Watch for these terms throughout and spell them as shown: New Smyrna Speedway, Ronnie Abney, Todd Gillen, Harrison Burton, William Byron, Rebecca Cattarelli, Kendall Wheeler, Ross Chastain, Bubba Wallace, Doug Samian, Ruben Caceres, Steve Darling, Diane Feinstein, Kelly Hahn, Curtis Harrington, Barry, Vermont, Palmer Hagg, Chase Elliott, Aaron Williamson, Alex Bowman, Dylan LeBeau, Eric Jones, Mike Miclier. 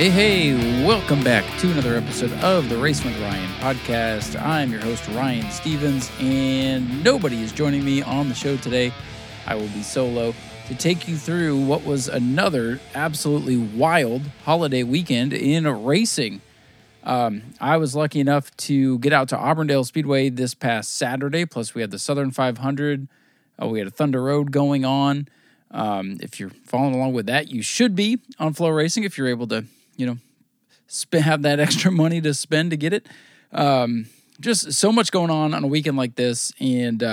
Hey, welcome back to another episode of the Race with Ryan podcast. I'm your host, Ryan Stevens, and nobody is joining me on the show today. I will be solo to take you through what was another absolutely wild holiday weekend in racing. I was lucky enough to get out to Auburndale Speedway this past Saturday, plus we had the Southern 500. We had a Thunder Road going on. If you're following along with that, you should be on Flo Racing if you're able to, have that extra money to spend to get it. Just so much going on a weekend like this. And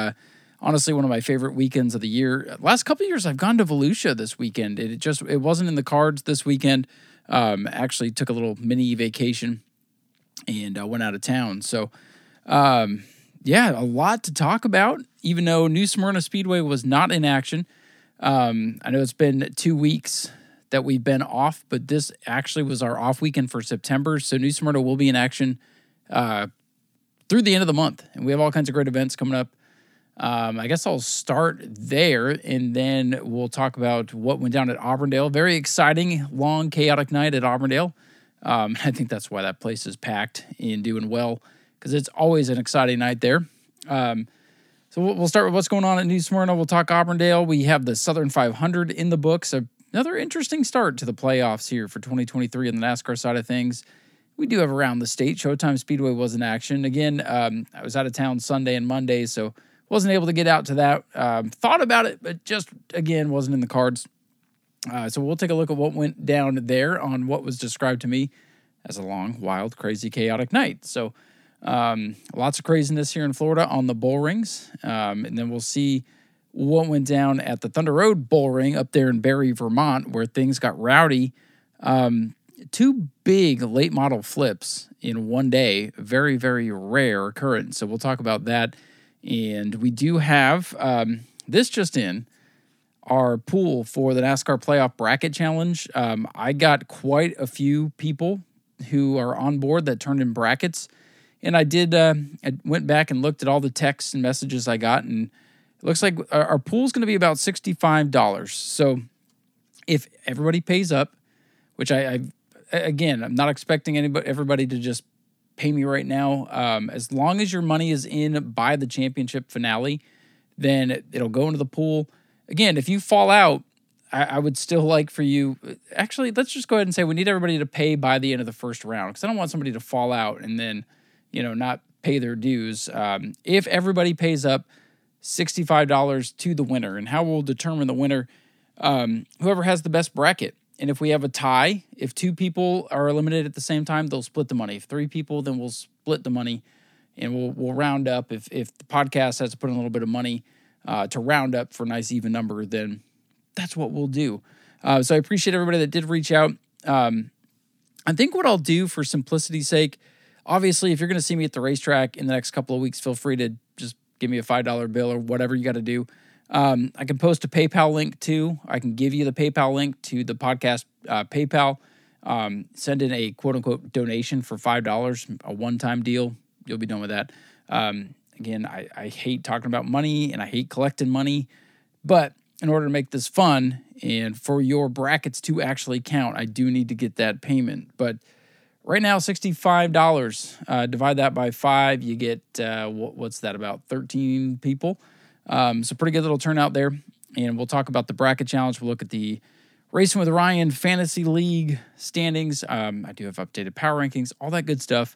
honestly, one of my favorite weekends of the year. Last couple of years, I've gone to Volusia this weekend. It wasn't in the cards this weekend. Actually took a little mini vacation and went out of town. So, a lot to talk about, even though New Smyrna Speedway was not in action. I know it's been 2 weeks that we've been off, but this actually was our off weekend for September. So New Smyrna will be in action through the end of the month, and we have all kinds of great events coming up. I guess I'll start there, and then we'll talk about what went down at Auburndale. Very exciting, long, chaotic night at Auburndale. I think that's why that place is packed and doing well, because it's always an exciting night there. So we'll start with what's going on at New Smyrna. We'll talk Auburndale. We have the Southern 500 in the books. Another interesting start to the playoffs here for 2023 on the NASCAR side of things. We do have around the state. Showtime Speedway was in action. Again, I was out of town Sunday and Monday, so wasn't able to get out to that. Thought about it, but just, again, wasn't in the cards. So we'll take a look at what went down there on what was described to me as a long, wild, crazy, chaotic night. So lots of craziness here in Florida on the bull rings. And then we'll see what went down at the Thunder Road bull ring up there in Barry, Vermont, where things got rowdy. Two big late model flips in one day, very, very rare occurrence. So we'll talk about that. And we do have, this just in, our pool for the NASCAR Playoff Bracket Challenge. I got quite a few people who are on board that turned in brackets. And I did, I went back and looked at all the texts and messages I got, and it looks like our pool's going to be about $65. So if everybody pays up, which I'm not expecting everybody to just pay me right now. As long as your money is in by the championship finale, then it'll go into the pool. Again, if you fall out, I would still like for you. Actually, let's just go ahead and say we need everybody to pay by the end of the first round, because I don't want somebody to fall out and then not pay their dues. If everybody pays up, $65 to the winner. And how we'll determine the winner, whoever has the best bracket. And if we have a tie, if two people are eliminated at the same time, they'll split the money. If three people, then we'll split the money, and we'll round up. If the podcast has to put in a little bit of money to round up for a nice even number, then that's what we'll do. So I appreciate everybody that did reach out. I think what I'll do for simplicity's sake, obviously, if you're going to see me at the racetrack in the next couple of weeks, feel free to just give me a $5 bill or whatever you got to do. I can post a PayPal link, too. I can give you the PayPal link to the podcast PayPal. Send in a quote-unquote donation for $5, a one-time deal. You'll be done with that. Again, I hate talking about money, and I hate collecting money. But in order to make this fun and for your brackets to actually count, I do need to get that payment. But right now, $65. Divide that by 5, you get, what's that, about 13 people. So pretty good little turnout there. And we'll talk about the bracket challenge. We'll look at the Racing with Ryan Fantasy League standings. I do have updated power rankings, all that good stuff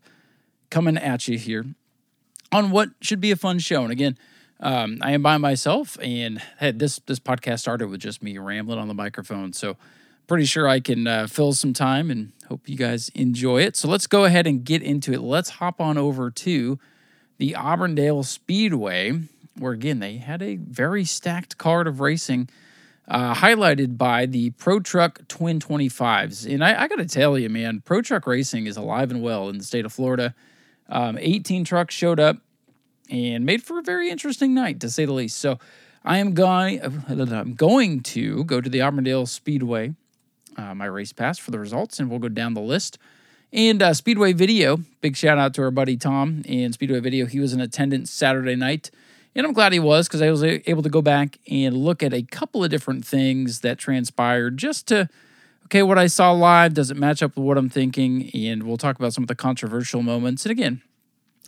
coming at you here on what should be a fun show. And again, I am by myself, and hey, this podcast started with just me rambling on the microphone. So pretty sure I can fill some time, and hope you guys enjoy it. So let's go ahead and get into it. Let's hop on over to the Auburndale Speedway, where, again, they had a very stacked card of racing, highlighted by the Pro Truck Twin 25s. And I got to tell you, man, Pro Truck racing is alive and well in the state of Florida. 18 trucks showed up and made for a very interesting night, to say the least. So I'm going to go to the Auburndale Speedway, my race pass for the results, and we'll go down the list. And Speedway Video, big shout out to our buddy Tom and Speedway Video. He was in attendance Saturday night, and I'm glad he was, because I was able to go back and look at a couple of different things that transpired, just to okay, what I saw live doesn't match up with what I'm thinking, and we'll talk about some of the controversial moments. And again,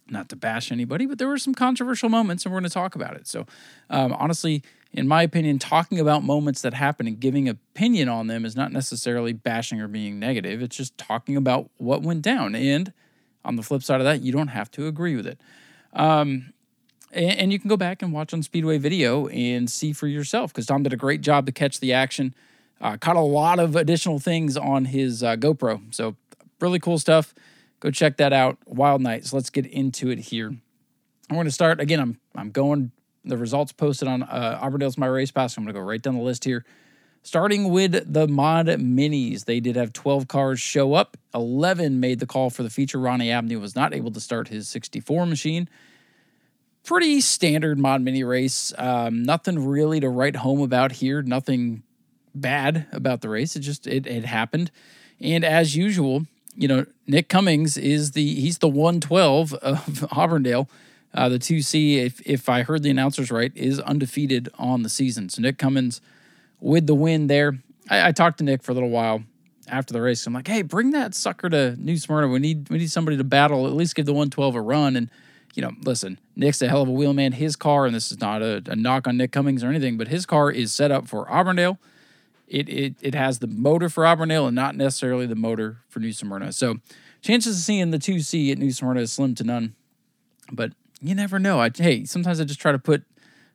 not to bash anybody, but there were some controversial moments, and we're going to talk about it. So, honestly, in my opinion, talking about moments that happen and giving opinion on them is not necessarily bashing or being negative. It's just talking about what went down. And on the flip side of that, you don't have to agree with it. And you can go back and watch on Speedway Video and see for yourself, because Tom did a great job to catch the action. Caught a lot of additional things on his GoPro. So really cool stuff. Go check that out. Wild night. So let's get into it here. We're going to start, again, I'm going, the results posted on Auburndale's My Race Pass. So I'm going to go right down the list here. Starting with the Mod Minis. They did have 12 cars show up. 11 made the call for the feature. Ronnie Abney was not able to start his 64 machine. Pretty standard Mod Mini race. Nothing really to write home about here. Nothing bad about the race. It just, it happened. And as usual, you know, Nick Cummins is he's the 112 of Auburndale. The 2C, if I heard the announcers right, is undefeated on the season. So Nick Cummins with the win there. I talked to Nick for a little while after the race. I'm like, hey, bring that sucker to New Smyrna. We need somebody to battle, at least give the 112 a run. And, you know, listen, Nick's a hell of a wheelman. His car, and this is not a knock on Nick Cummins or anything, but his car is set up for Auburndale. It has the motor for Auburndale and not necessarily the motor for New Smyrna. So chances of seeing the 2C at New Smyrna is slim to none. But you never know. Hey, sometimes I just try to put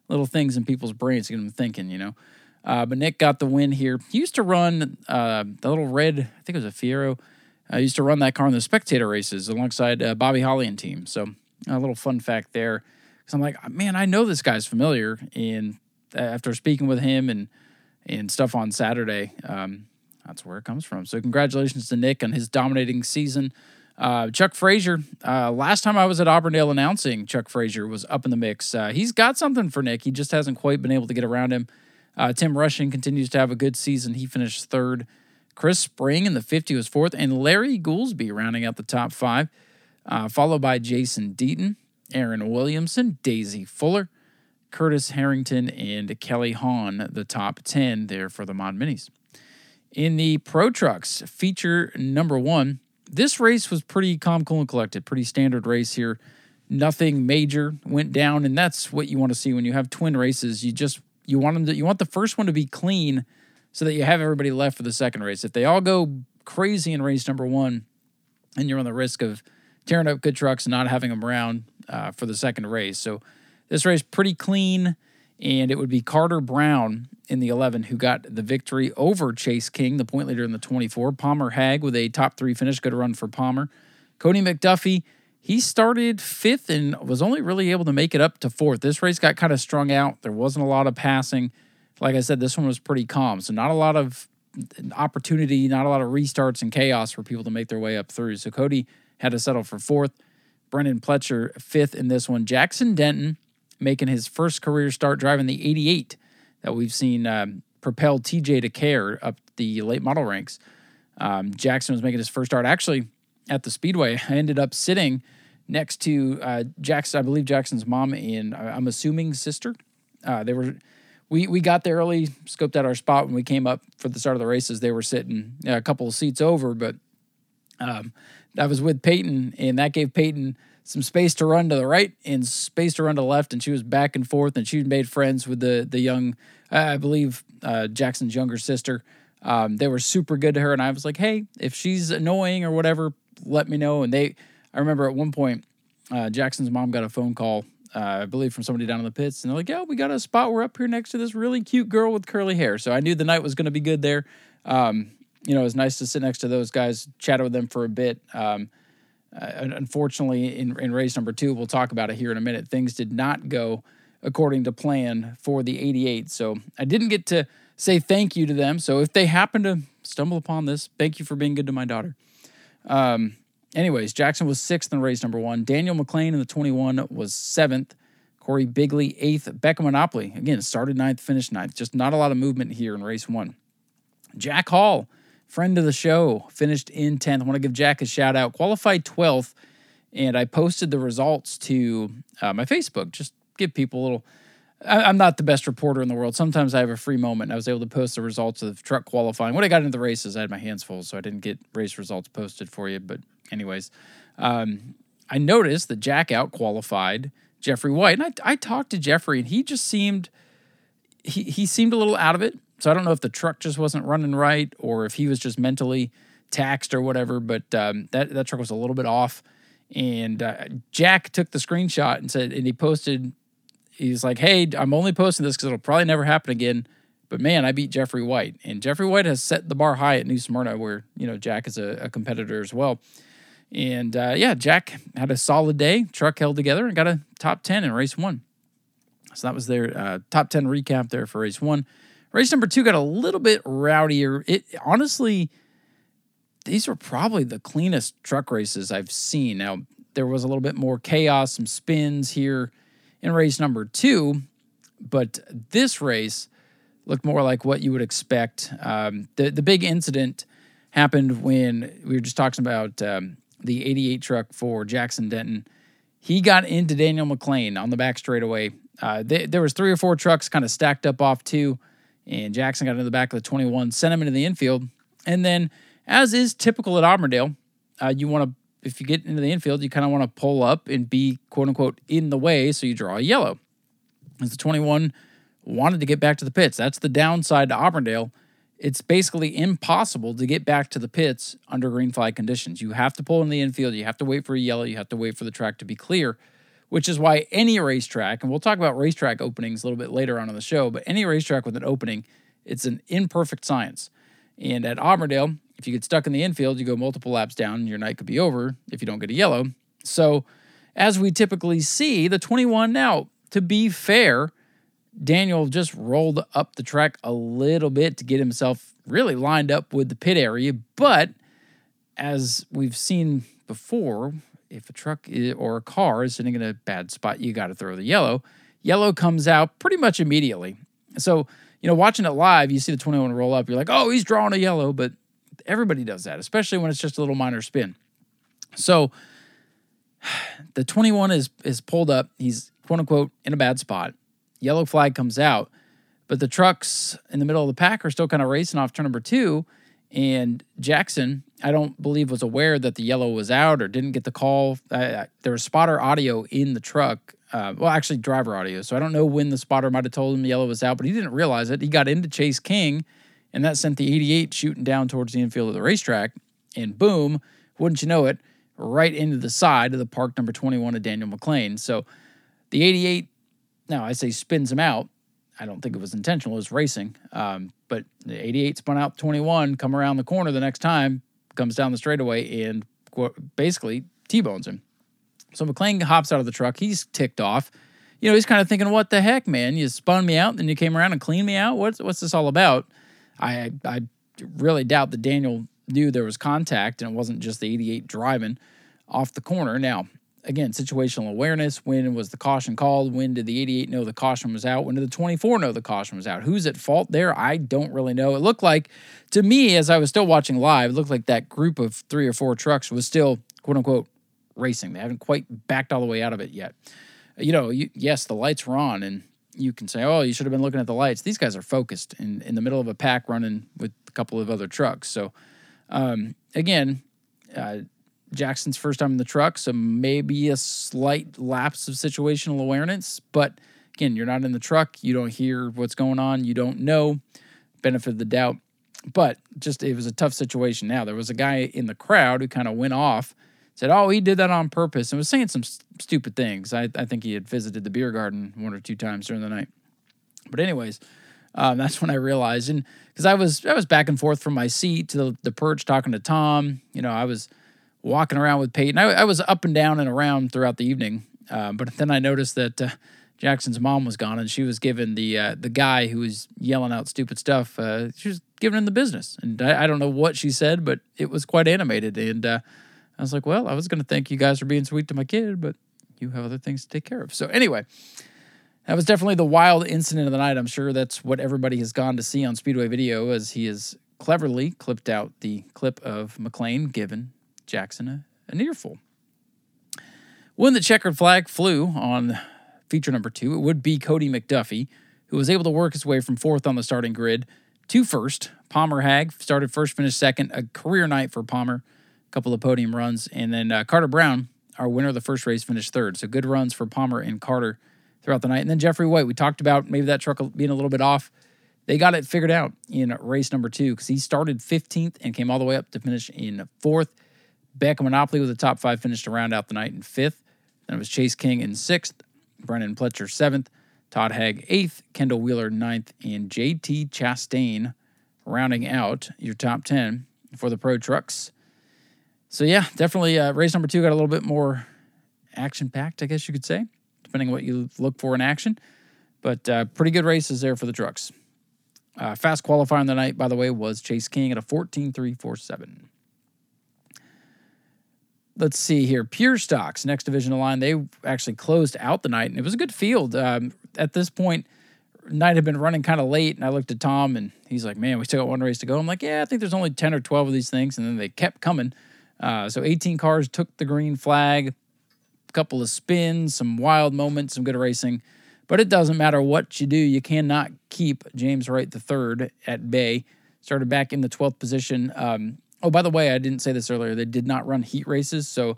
little things in people's brains to get them thinking, you know. But Nick got the win here. He used to run the little red, I think it was a Fiero. I used to run that car in the spectator races alongside Bobby Holly and team. So a little fun fact there. Because I'm like, man, I know this guy's familiar. And after speaking with him and stuff on Saturday, that's where it comes from. So congratulations to Nick on his dominating season. Chuck Frazier, last time I was at Auburndale announcing, Chuck Frazier was up in the mix. He's got something for Nick. He just hasn't quite been able to get around him. Tim Rushing continues to have a good season. He finished third. Chris Spring in the 50 was fourth. And Larry Goolsby rounding out the top five, followed by Jason Deaton, Aaron Williamson, Daisy Fuller, Curtis Harrington, and Kelly Hahn, the top 10 there for the Mod Minis. In the Pro Trucks, feature number one, this race was pretty calm, cool, and collected. Pretty standard race here. Nothing major went down, and that's what you want to see when you have twin races. You want the first one to be clean so that you have everybody left for the second race. If they all go crazy in race number one, then you're on the risk of tearing up good trucks and not having them around for the second race. So this race pretty clean, and it would be Carter Brown in the 11 who got the victory over Chase King, the point leader in the 24. Palmer Hagg with a top three finish, good run for Palmer. Cody McDuffie, he started fifth and was only really able to make it up to fourth. This race got kind of strung out. There wasn't a lot of passing. Like I said, this one was pretty calm, so not a lot of opportunity, not a lot of restarts and chaos for people to make their way up through. So Cody had to settle for fourth. Brendan Pletcher, fifth in this one. Jackson Denton, making his first career start driving the 88 that we've seen propel TJ to care up the late model ranks. Jackson was making his first start actually at the Speedway. I ended up sitting next to Jackson, I believe Jackson's mom and I'm assuming sister. We got there early, scoped out our spot when we came up for the start of the races. They were sitting a couple of seats over, but I was with Peyton, and that gave Peyton some space to run to the right and space to run to the left, and she was back and forth, and she made friends with the young, I believe, Jackson's younger sister. They were super good to her, and I was like, hey, if she's annoying or whatever, let me know. And I remember at one point, Jackson's mom got a phone call, I believe from somebody down in the pits, and they're like, yeah, we got a spot. We're up here next to this really cute girl with curly hair. So I knew the night was going to be good there. You know, it was nice to sit next to those guys, chat with them for a bit. Unfortunately, in race number two, we'll talk about it here in a minute, things did not go according to plan for the 88. So I didn't get to say thank you to them. So if they happen to stumble upon this, thank you for being good to my daughter. Anyways, Jackson was sixth in race number one. Daniel McLean in the 21 was seventh. Corey Bigley, eighth. Becca Monopoly, again, started ninth, finished ninth. Just not a lot of movement here in race one. Jack Hall, friend of the show, finished in 10th. I want to give Jack a shout-out. Qualified 12th, and I posted the results to my Facebook. Just give people a little I'm not the best reporter in the world. Sometimes I have a free moment. I was able to post the results of truck qualifying. When I got into the races, I had my hands full, so I didn't get race results posted for you. But anyways, I noticed that Jack out-qualified Jeffrey White. And I talked to Jeffrey, and he just seemed he seemed a little out of it. So I don't know if the truck just wasn't running right or if he was just mentally taxed or whatever. But that truck was a little bit off. And Jack took the screenshot and said, and he posted... He's like, hey, I'm only posting this because it'll probably never happen again. But, man, I beat Jeffrey White. And Jeffrey White has set the bar high at New Smyrna where, you know, Jack is a competitor as well. And, yeah, Jack had a solid day. Truck held together and got a top 10 in race one. So that was their top 10 recap there for race one. Race number two got a little bit rowdier. Honestly, these were probably the cleanest truck races I've seen. Now, there was a little bit more chaos, some spins here in race number two, but this race looked more like what you would expect. The big incident happened when we were just talking about the 88 truck for Jackson Denton. He got into Daniel McLean on the back straightaway. There was three or four trucks kind of stacked up off two, and Jackson got into the back of the 21, sent him into the infield. And then, as is typical at Auburndale, you want to, if you get into the infield, you kind of want to pull up and be, quote-unquote, in the way, so you draw a yellow. As the 21 wanted to get back to the pits. That's the downside to Auburndale. It's basically impossible to get back to the pits under green flag conditions. You have to pull in the infield. You have to wait for a yellow. You have to wait for the track to be clear, which is why any racetrack, and we'll talk about racetrack openings a little bit later on in the show, but any racetrack with an opening, it's an imperfect science. And at Auburndale, if you get stuck in the infield, you go multiple laps down, and your night could be over if you don't get a yellow. So, as we typically see, the 21 now, to be fair, Daniel just rolled up the track a little bit to get himself really lined up with the pit area. But, as we've seen before, if a truck or a car is sitting in a bad spot, you got to throw the yellow. Yellow comes out pretty much immediately. So, you know, watching it live, you see the 21 roll up, you're like, oh, he's drawing a yellow, but everybody does that, especially when it's just a little minor spin. So the 21 is pulled up. He's, quote-unquote, in a bad spot. Yellow flag comes out, but the trucks in the middle of the pack are still kind of racing off turn number two, and Jackson, I don't believe, was aware that the yellow was out or didn't get the call. There was spotter audio in the truck. Well, actually, driver audio, so I don't know when the spotter might have told him the yellow was out, but he didn't realize it. He got into Chase King, and that sent the 88 shooting down towards the infield of the racetrack. And boom, wouldn't you know it, right into the side of the parked number 21 of Daniel McLean. So the 88, now I say spins him out. I don't think it was intentional. It was racing. But the 88 spun out 21, come around the corner the next time, comes down the straightaway, and basically T-bones him. So McLean hops out of the truck. He's ticked off. You know, he's kind of thinking, what the heck, man? You spun me out, then you came around and cleaned me out? What's this all about? I really doubt that Daniel knew there was contact and it wasn't just the 88 driving off the corner. Now, again, situational awareness. When was the caution called? When did the 88 know the caution was out? When did the 24 know the caution was out? Who's at fault there? I don't really know. It looked like, to me, as I was still watching live, it looked like that group of three or four trucks was still, quote-unquote, racing. They haven't quite backed all the way out of it yet. You know, yes, the lights were on, and you can say, oh, you should have been looking at the lights. These guys are focused in the middle of a pack running with a couple of other trucks. So, again, Jackson's first time in the truck, so maybe a slight lapse of situational awareness. But, again, you're not in the truck. You don't hear what's going on. You don't know. Benefit of the doubt. But just it was a tough situation. Now, there was a guy in the crowd who kind of went off, said, oh, he did that on purpose, and was saying some stupid things. I think he had visited the beer garden one or two times during the night. But anyways, that's when I realized, and because I was back and forth from my seat to the perch talking to Tom. You know, I was walking around with Peyton. I was up and down and around throughout the evening. But then I noticed that Jackson's mom was gone, and she was giving the guy who was yelling out stupid stuff, she was giving him the business. And I don't know what she said, but it was quite animated, and I was like, well, I was going to thank you guys for being sweet to my kid, but you have other things to take care of. So anyway, that was definitely the wild incident of the night. I'm sure that's what everybody has gone to see on Speedway Video, as he has cleverly clipped out the clip of McLean giving Jackson an earful. When the checkered flag flew on feature number two, it would be Cody McDuffie, who was able to work his way from fourth on the starting grid to first. Palmer Hagg started first, finished second, a career night for Palmer, a couple of podium runs. And then Carter Brown, our winner of the first race, finished third. So good runs for Palmer and Carter throughout the night. And then Jeffrey White, we talked about maybe that truck being a little bit off. They got it figured out in race number two because he started 15th and came all the way up to finish in fourth. Becca Monopoly with a top five finish to round out the night in fifth. Then it was Chase King in sixth, Brennan Pletcher seventh, Todd Hagg eighth, Kendall Wheeler ninth, and JT Chastain rounding out your top 10 for the pro trucks. So yeah, definitely race number two got a little bit more action-packed, I guess you could say, depending on what you look for in action. But pretty good races there for the trucks. Fast qualifier on the night, by the way, was Chase King at a 14.347. Let's see here. Pure Stocks, next divisional line, they actually closed out the night, and it was a good field. At this point, night had been running kind of late, and I looked at Tom, and he's like, man, we still got one race to go. I'm like, yeah, I think there's only 10 or 12 of these things, and then they kept coming. So 18 cars took the green flag, a couple of spins, some wild moments, some good racing. But it doesn't matter what you do, you cannot keep James Wright III at bay. Started back in the 12th position. Oh, by the way, I didn't say this earlier. They did not run heat races, so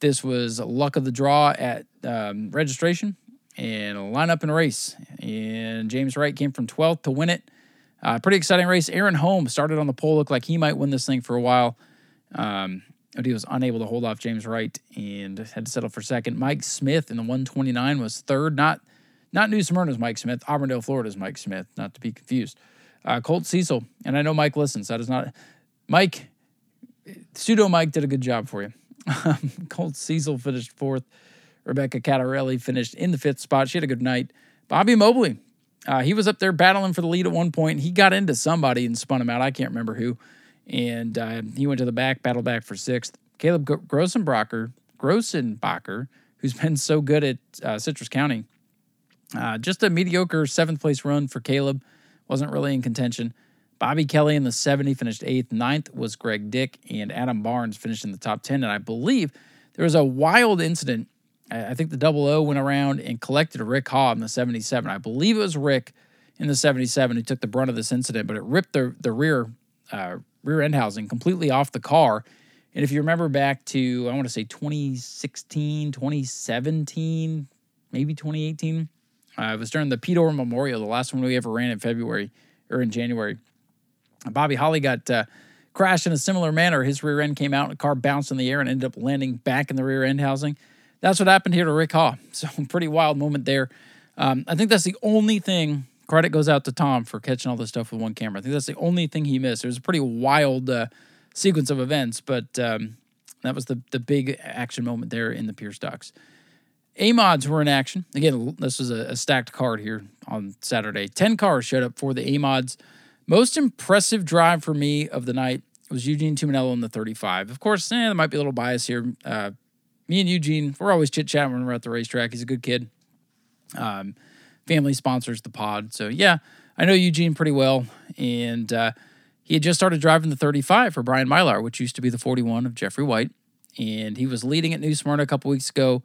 this was luck of the draw at registration and line up and race. And James Wright came from 12th to win it. Pretty exciting race. Aaron Holmes started on the pole, looked like he might win this thing for a while. But he was unable to hold off James Wright and had to settle for second. Mike Smith in the 129 was third, not New Smyrna's Mike Smith, Auburndale, Florida's Mike Smith, not to be confused. Colt Cecil, and I know Mike listens. That is not... Mike, pseudo Mike did a good job for you. Colt Cecil finished fourth. Rebecca Cattarelli finished in the fifth spot. She had a good night. Bobby Mobley, he was up there battling for the lead at one point. He got into somebody and spun him out. I can't remember who. And he went to the back, battled back for sixth. Caleb Grossenbacher, who's been so good at Citrus County, just a mediocre seventh-place run for Caleb. Wasn't really in contention. Bobby Kelly in the 70 finished eighth. Ninth was Greg Dick, and Adam Barnes finished in the top 10. And I believe there was a wild incident. I think the 00 went around and collected Rick Haw in the 77. I believe it was Rick in the 77 who took the brunt of this incident, but it ripped the rear end housing completely off the car. And if you remember back to, I want to say 2016, 2017, maybe 2018, it was during the Pedor Memorial, the last one we ever ran in February or in January. Bobby Holly got crashed in a similar manner. His rear end came out, and the car bounced in the air and ended up landing back in the rear end housing. That's what happened here to Rick Haw. So pretty wild moment there. I think that's the only thing. Credit goes out to Tom for catching all this stuff with one camera. I think that's the only thing he missed. It was a pretty wild sequence of events, but that was the big action moment there in the Pure Stocks. A-Mods were in action. Again, this was a stacked card here on Saturday. 10 cars showed up for the A-Mods. Most impressive drive for me of the night was Eugene Tumminello in the 35. Of course, there might be a little bias here. Me and Eugene, we're always chit-chatting when we're at the racetrack. He's a good kid. Family sponsors the pod. So, yeah, I know Eugene pretty well. And he had just started driving the 35 for Brian Mylar, which used to be the 41 of Jeffrey White. And he was leading at New Smyrna a couple weeks ago.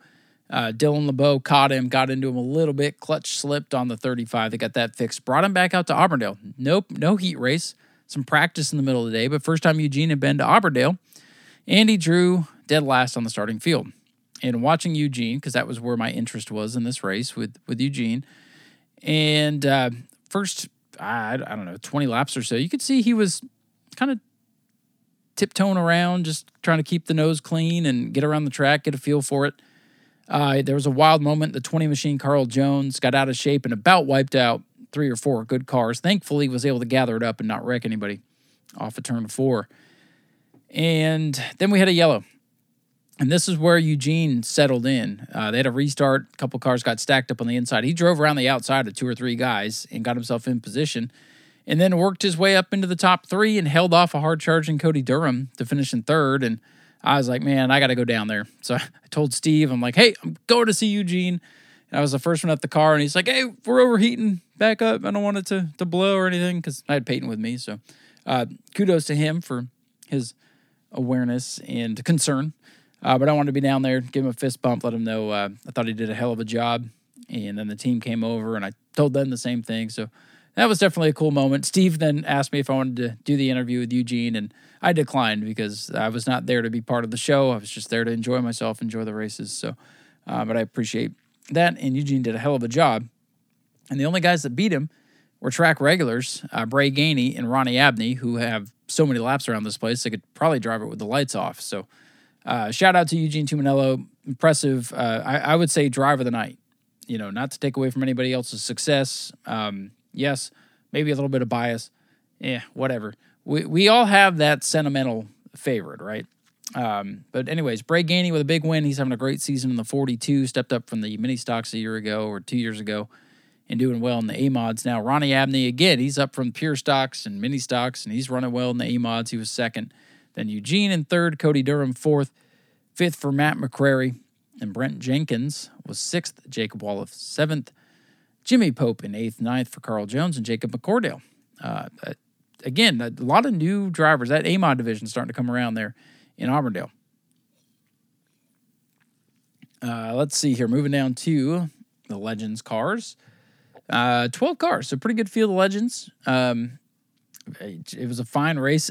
Dylan LeBeau caught him, got into him a little bit, clutch slipped on the 35. They got that fixed, brought him back out to Auburndale. Nope, no heat race, some practice in the middle of the day, but first time Eugene had been to Auburndale, and he drew dead last on the starting field. And watching Eugene, because that was where my interest was in this race with Eugene, and first, I don't know, 20 laps or so, you could see he was kind of tiptoeing around, just trying to keep the nose clean and get around the track, get a feel for it. There was a wild moment. The 20 machine Carl Jones got out of shape and about wiped out three or four good cars. Thankfully, was able to gather it up and not wreck anybody off of turn four. And then we had a yellow. And this is where Eugene settled in. They had a restart. A couple cars got stacked up on the inside. He drove around the outside of two or three guys and got himself in position and then worked his way up into the top three and held off a hard-charging Cody Durham to finish in third. And I was like, man, I got to go down there. So I told Steve, I'm like, hey, I'm going to see Eugene. And I was the first one up the car, and he's like, hey, we're overheating. Back up. I don't want it to blow or anything because I had Peyton with me. So kudos to him for his awareness and concern. But I wanted to be down there, give him a fist bump, let him know I thought he did a hell of a job. And then the team came over, and I told them the same thing. So that was definitely a cool moment. Steve then asked me if I wanted to do the interview with Eugene, and I declined because I was not there to be part of the show. I was just there to enjoy myself, enjoy the races. So, but I appreciate that, and Eugene did a hell of a job. And the only guys that beat him were track regulars, Bray Gainey and Ronnie Abney, who have so many laps around this place, they could probably drive it with the lights off. So shout out to Eugene Tumminello. Impressive, I would say, driver of the night. You know, not to take away from anybody else's success. Yes, maybe a little bit of bias. Whatever. We all have that sentimental favorite, right? But anyways, Bray Gainey with a big win. He's having a great season in the 42, stepped up from the mini stocks a year ago or 2 years ago and doing well in the A-mods. Now, Ronnie Abney, again, he's up from pure stocks and mini stocks, and he's running well in the A-mods. He was second. Then Eugene in third, Cody Durham fourth, fifth for Matt McCrary, and Brent Jenkins was sixth, Jacob Walliff seventh, Jimmy Pope in eighth, ninth for Carl Jones, and Jacob McCordale. Again, a lot of new drivers. That A-mod division starting to come around there in Auburndale. Let's see here. Moving down to the Legends cars. 12 cars, so pretty good field of Legends. It was a fine race.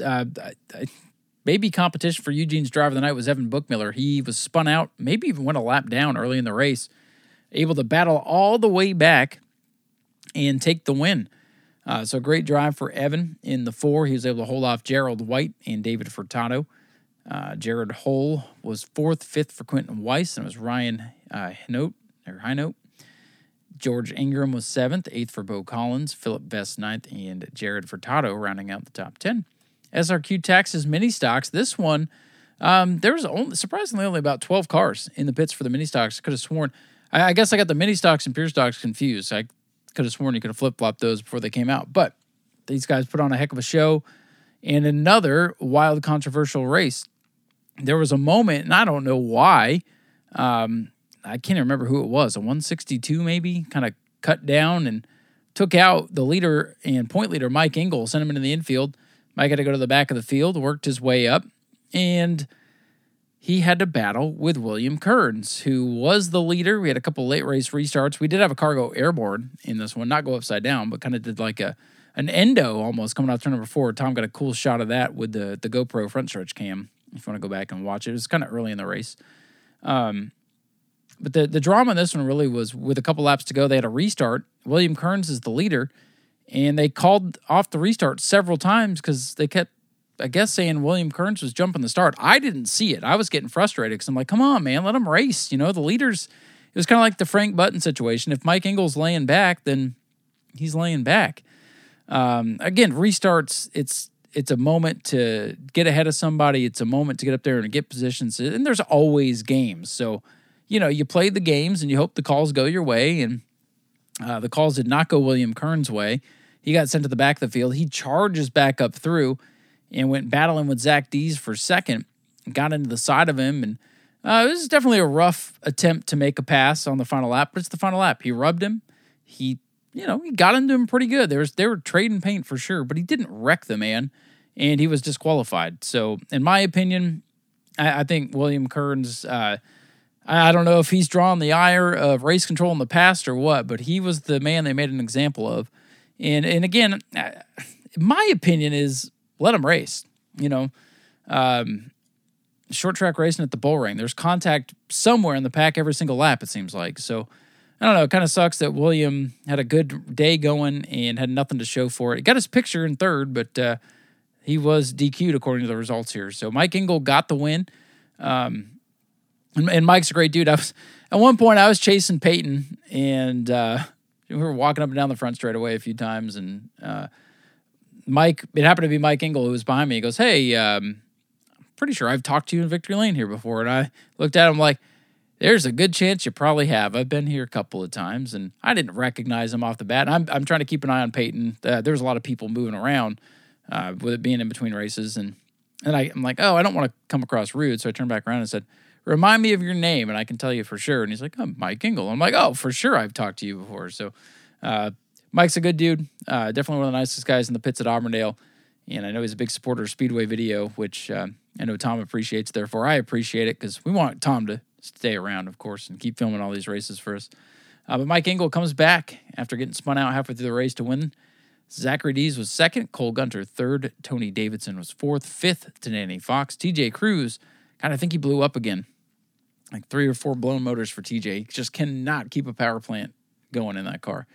Maybe competition for Eugene's driver of the night was Evan Bookmiller. He was spun out, maybe even went a lap down early in the race, able to battle all the way back and take the win. So great drive for Evan in the four. He was able to hold off Gerald White and David Furtado. Jared Hole was fourth, fifth for Quentin Weiss, and it was Ryan Hinote. George Ingram was seventh, eighth for Bo Collins, Philip Vest ninth, and Jared Furtado rounding out the top 10. SRQ Taxes mini stocks. This one, there was surprisingly only about 12 cars in the pits for the mini stocks. Could have sworn, I guess I got the mini stocks and pure stocks confused. I could have sworn you could have flip-flopped those before they came out. But these guys put on a heck of a show. And another wild, controversial race. There was a moment, and I don't know why, I can't remember who it was, a 162 maybe, kind of cut down and took out the leader and point leader, Mike Engel, sent him into the infield. Mike had to go to the back of the field, worked his way up, and he had to battle with William Kearns, who was the leader. We had a couple late race restarts. We did have a cargo airborne in this one, not go upside down, but kind of did like an endo almost coming out turn number four. Tom got a cool shot of that with the GoPro front stretch cam, if you want to go back and watch it. It was kind of early in the race. But the drama in this one really was with a couple laps to go, they had a restart. William Kearns is the leader, and they called off the restart several times because they kept, I guess, saying William Kearns was jumping the start. I didn't see it. I was getting frustrated because I'm like, come on, man, let him race. You know, the leaders, it was kind of like the Frank Button situation. If Mike Engel's laying back, then he's laying back. Again, restarts, it's a moment to get ahead of somebody. It's a moment to get up there and get positions. And there's always games, so... You know, you play the games and you hope the calls go your way, and the calls did not go William Kearns' way. He got sent to the back of the field. He charges back up through and went battling with Zach Dees for second, got into the side of him, and it was definitely a rough attempt to make a pass on the final lap, but it's the final lap. He rubbed him. He got into him pretty good. They were trading paint for sure, but he didn't wreck the man, and he was disqualified. So, in my opinion, I think William Kearns... I don't know if he's drawn the ire of race control in the past or what, but he was the man they made an example of. And again, my opinion is let him race. You know, short track racing at the bullring, there's contact somewhere in the pack every single lap, it seems like. So, I don't know, it kind of sucks that William had a good day going and had nothing to show for it. He got his picture in third, but he was DQ'd according to the results here. So, Mike Engel got the win. And Mike's a great dude. At one point I was chasing Peyton, and we were walking up and down the front straightaway a few times. And Mike, it happened to be Mike Engel who was behind me. He goes, "Hey, I'm pretty sure I've talked to you in Victory Lane here before." And I looked at him like, "There's a good chance you probably have. I've been here a couple of times," and I didn't recognize him off the bat. And I'm trying to keep an eye on Peyton. There's a lot of people moving around with it being in between races, and I'm like, "Oh, I don't want to come across rude," so I turned back around and said, "Remind me of your name, and I can tell you for sure." And he's like, "Oh, Mike Engel." I'm like, "Oh, for sure, I've talked to you before." So Mike's a good dude. Definitely one of the nicest guys in the pits at Auburndale. And I know he's a big supporter of Speedway Video, which I know Tom appreciates. Therefore, I appreciate it because we want Tom to stay around, of course, and keep filming all these races for us. But Mike Engel comes back after getting spun out halfway through the race to win. Zachary Dees was second, Cole Gunter third, Tony Davidson was fourth, fifth to Danny Fox. TJ Cruz, kind of think he blew up again. Like three or four blown motors for TJ. He just cannot keep a power plant going in that car.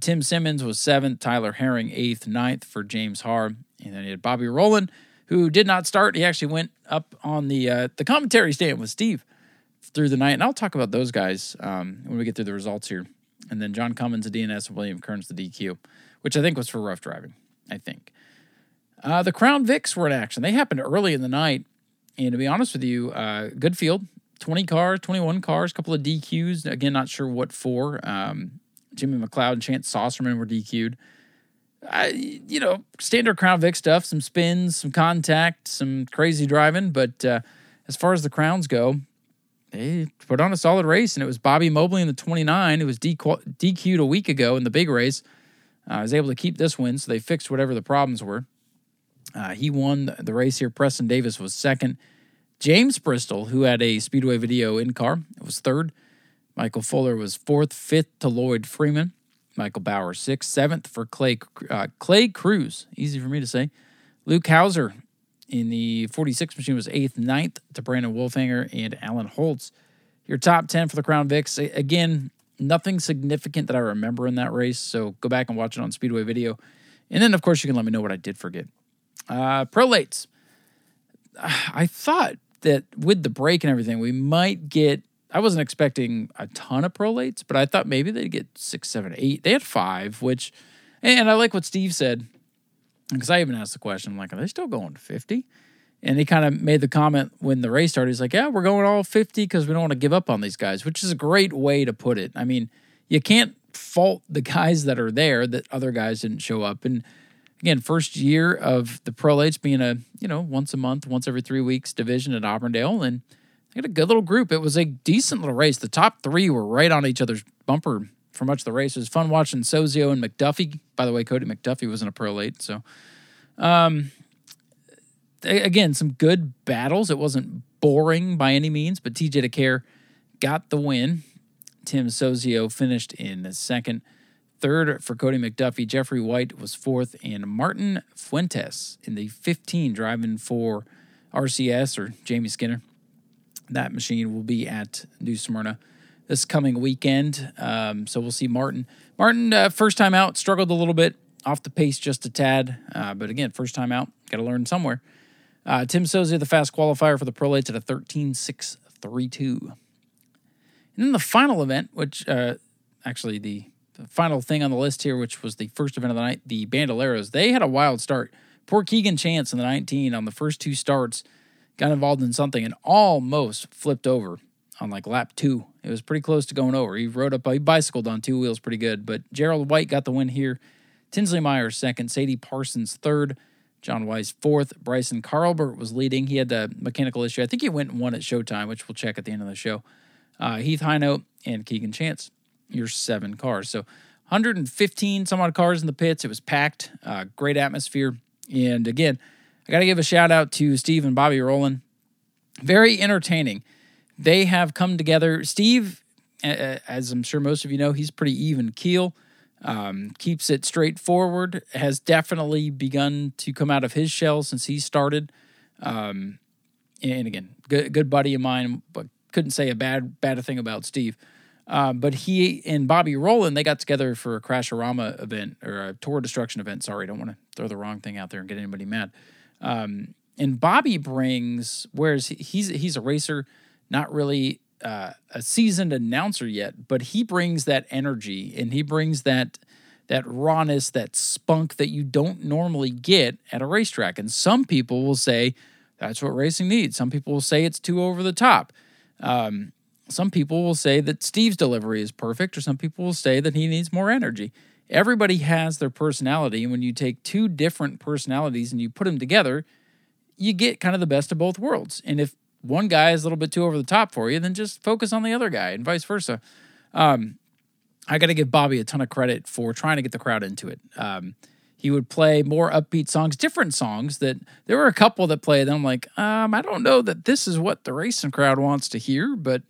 Tim Simmons was seventh, Tyler Herring eighth, ninth for James Haar. And then he had Bobby Rowland, who did not start. He actually went up on the commentary stand with Steve through the night. And I'll talk about those guys when we get through the results here. And then John Cummins, the DNS, and William Kearns, the DQ, which I think was for rough driving, I think. The Crown Vics were in action. They happened early in the night. And to be honest with you, good field, 20 cars, 21 cars, a couple of DQs. Again, not sure what for. Jimmy McLeod and Chance Saucerman were DQ'd. You know, standard Crown Vic stuff, some spins, some contact, some crazy driving. But as far as the Crowns go, they put on a solid race, and it was Bobby Mobley in the 29, who was DQ'd a week ago in the big race. Was able to keep this win, so they fixed whatever the problems were. He won the race here. Preston Davis was second. James Bristol, who had a Speedway video in car, was third. Michael Fuller was fourth, fifth to Lloyd Freeman. Michael Bauer sixth, seventh for Clay Cruz. Easy for me to say. Luke Hauser in the 46 machine was eighth, ninth to Brandon Wolfinger and Alan Holtz. Your top 10 for the Crown Vics. Again, nothing significant that I remember in that race, so go back and watch it on Speedway video. And then, of course, you can let me know what I did forget. Prolates. I thought that with the break and everything, we might get... I wasn't expecting a ton of prolates, but I thought maybe they'd get 6, 7, 8. They had 5, which... And I like what Steve said, because I even asked the question, I'm like, are they still going to 50? And he kind of made the comment when the race started. He's like, yeah, we're going all 50 because we don't want to give up on these guys, which is a great way to put it. I mean, you can't fault the guys that are there that other guys didn't show up. And again, first year of the prolates being a, you know, once a month, once every 3 weeks division at Auburndale. And they had a good little group. It was a decent little race. The top three were right on each other's bumper for much of the race. It was fun watching Sozio and McDuffie. By the way, Cody McDuffie was in a prolate. So, again, some good battles. It wasn't boring by any means, but TJ DeCare got the win. Tim Sozio finished in second. Third for Cody McDuffie. Jeffrey White was fourth. And Martin Fuentes in the 15 driving for RCS or Jamie Skinner. That machine will be at New Smyrna this coming weekend. So we'll see Martin. Martin, first time out, struggled a little bit. Off the pace just a tad. But again, first time out. Got to learn somewhere. Tim Sozia, the fast qualifier for the prolates at a 13.632. And then the final event, which actually the final thing on the list here, which was the first event of the night, the Bandoleros. They had a wild start. Poor Keegan Chance in the 19 on the first two starts. Got involved in something and almost flipped over on like lap 2. It was pretty close to going over. He bicycled on two wheels pretty good, but Gerald White got the win here. Tinsley Meyer second, Sadie Parsons third, John Wise fourth, Bryson Carlbert was leading. He had the mechanical issue. I think he went and won at Showtime, which we'll check at the end of the show. Heath Hynote and Keegan Chance, your 7 cars. So 115 some odd cars in the pits. It was packed, great atmosphere. And again, I got to give a shout-out to Steve and Bobby Rowland. Very entertaining. They have come together. Steve, as I'm sure most of you know, he's pretty even keel, keeps it straightforward, has definitely begun to come out of his shell since he started. And again, good buddy of mine, but couldn't say a bad thing about Steve. But he and Bobby Rowland, they got together for a Crash-A-Rama event, or a Tour Destruction event. Sorry, I don't want to throw the wrong thing out there and get anybody mad. And Bobby brings, whereas he's a racer, not really a seasoned announcer yet, but he brings that energy and he brings that rawness, that spunk that you don't normally get at a racetrack. And some people will say that's what racing needs. Some people will say it's too over the top. Some people will say that Steve's delivery is perfect, or some people will say that he needs more energy. Everybody has their personality, and when you take two different personalities and you put them together, you get kind of the best of both worlds. And if one guy is a little bit too over the top for you, then just focus on the other guy and vice versa. I got to give Bobby a ton of credit for trying to get the crowd into it. He would play more upbeat songs, different songs that there were a couple that played. And I'm like, I don't know that this is what the racing crowd wants to hear. But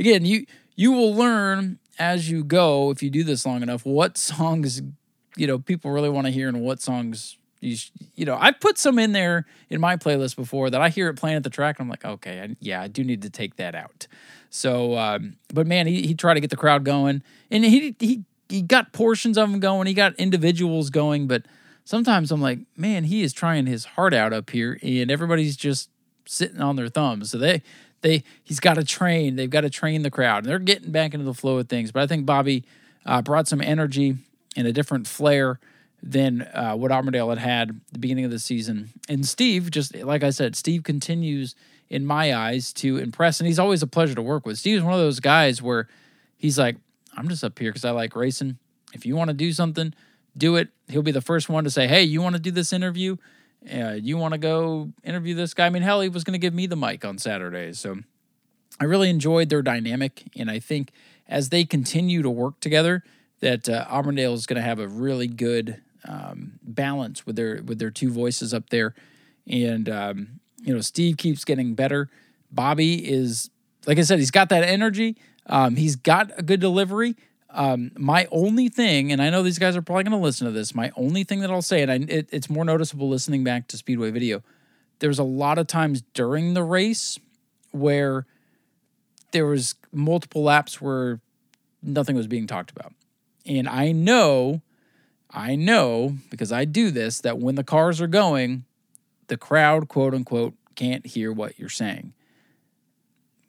again, you will learn as you go, if you do this long enough, what songs, you know, people really want to hear, and what songs, you know, I've put some in there in my playlist before that I hear it playing at the track, and I'm like, okay, I do need to take that out. So, but man, he tried to get the crowd going, and he got portions of them going. He got individuals going, but sometimes I'm like, man, he is trying his heart out up here, and everybody's just sitting on their thumbs. So he's got to train. They've got to train the crowd, and they're getting back into the flow of things. But I think Bobby brought some energy and a different flair than what Auburndale had at the beginning of the season. And Steve, just like I said, Steve continues, in my eyes, to impress. And he's always a pleasure to work with. Steve's one of those guys where he's like, I'm just up here because I like racing. If you want to do something, do it. He'll be the first one to say, hey, you want to do this interview? You want to go interview this guy? I mean, hell, he was going to give me the mic on Saturdays. So I really enjoyed their dynamic. And I think as they continue to work together, that Auburndale is going to have a really good balance with their two voices up there. And, you know, Steve keeps getting better. Bobby is, like I said, he's got that energy. He's got a good delivery. My only thing, and I know these guys are probably going to listen to this, my only thing that I'll say, and it's more noticeable listening back to Speedway video, there's a lot of times during the race where there was multiple laps where nothing was being talked about. And I know, because I do this, that when the cars are going, the crowd, quote unquote, can't hear what you're saying.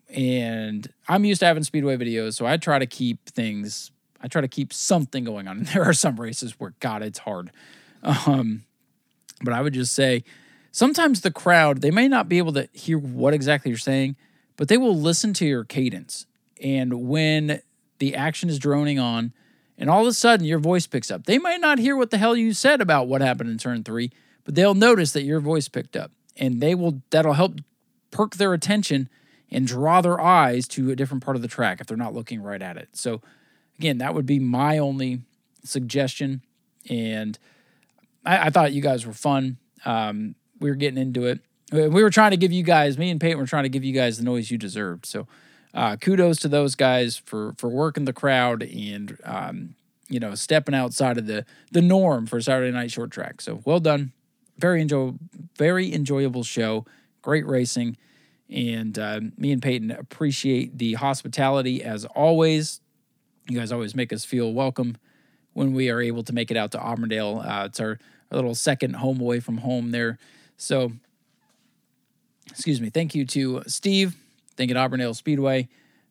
And I'm used to having Speedway videos, so I try to keep something going on. And there are some races where, God, it's hard. But I would just say, sometimes the crowd, they may not be able to hear what exactly you're saying, but they will listen to your cadence. And when the action is droning on, and all of a sudden your voice picks up, they might not hear what the hell you said about what happened in turn 3, but they'll notice that your voice picked up, and that'll help perk their attention and draw their eyes to a different part of the track if they're not looking right at it. So, again, that would be my only suggestion, and I thought you guys were fun. We were getting into it. We were trying to give you guys, me and Peyton were trying to give you guys the noise you deserved. So, kudos to those guys for working the crowd and, you know, stepping outside of the norm for Saturday Night Short Track. So, well done. Very enjoyable show. Great racing. And me and Peyton appreciate the hospitality as always. You guys always make us feel welcome when we are able to make it out to Auburndale. It's our little second home away from home there. So, excuse me. Thank you to Steve. Thank you to Auburndale Speedway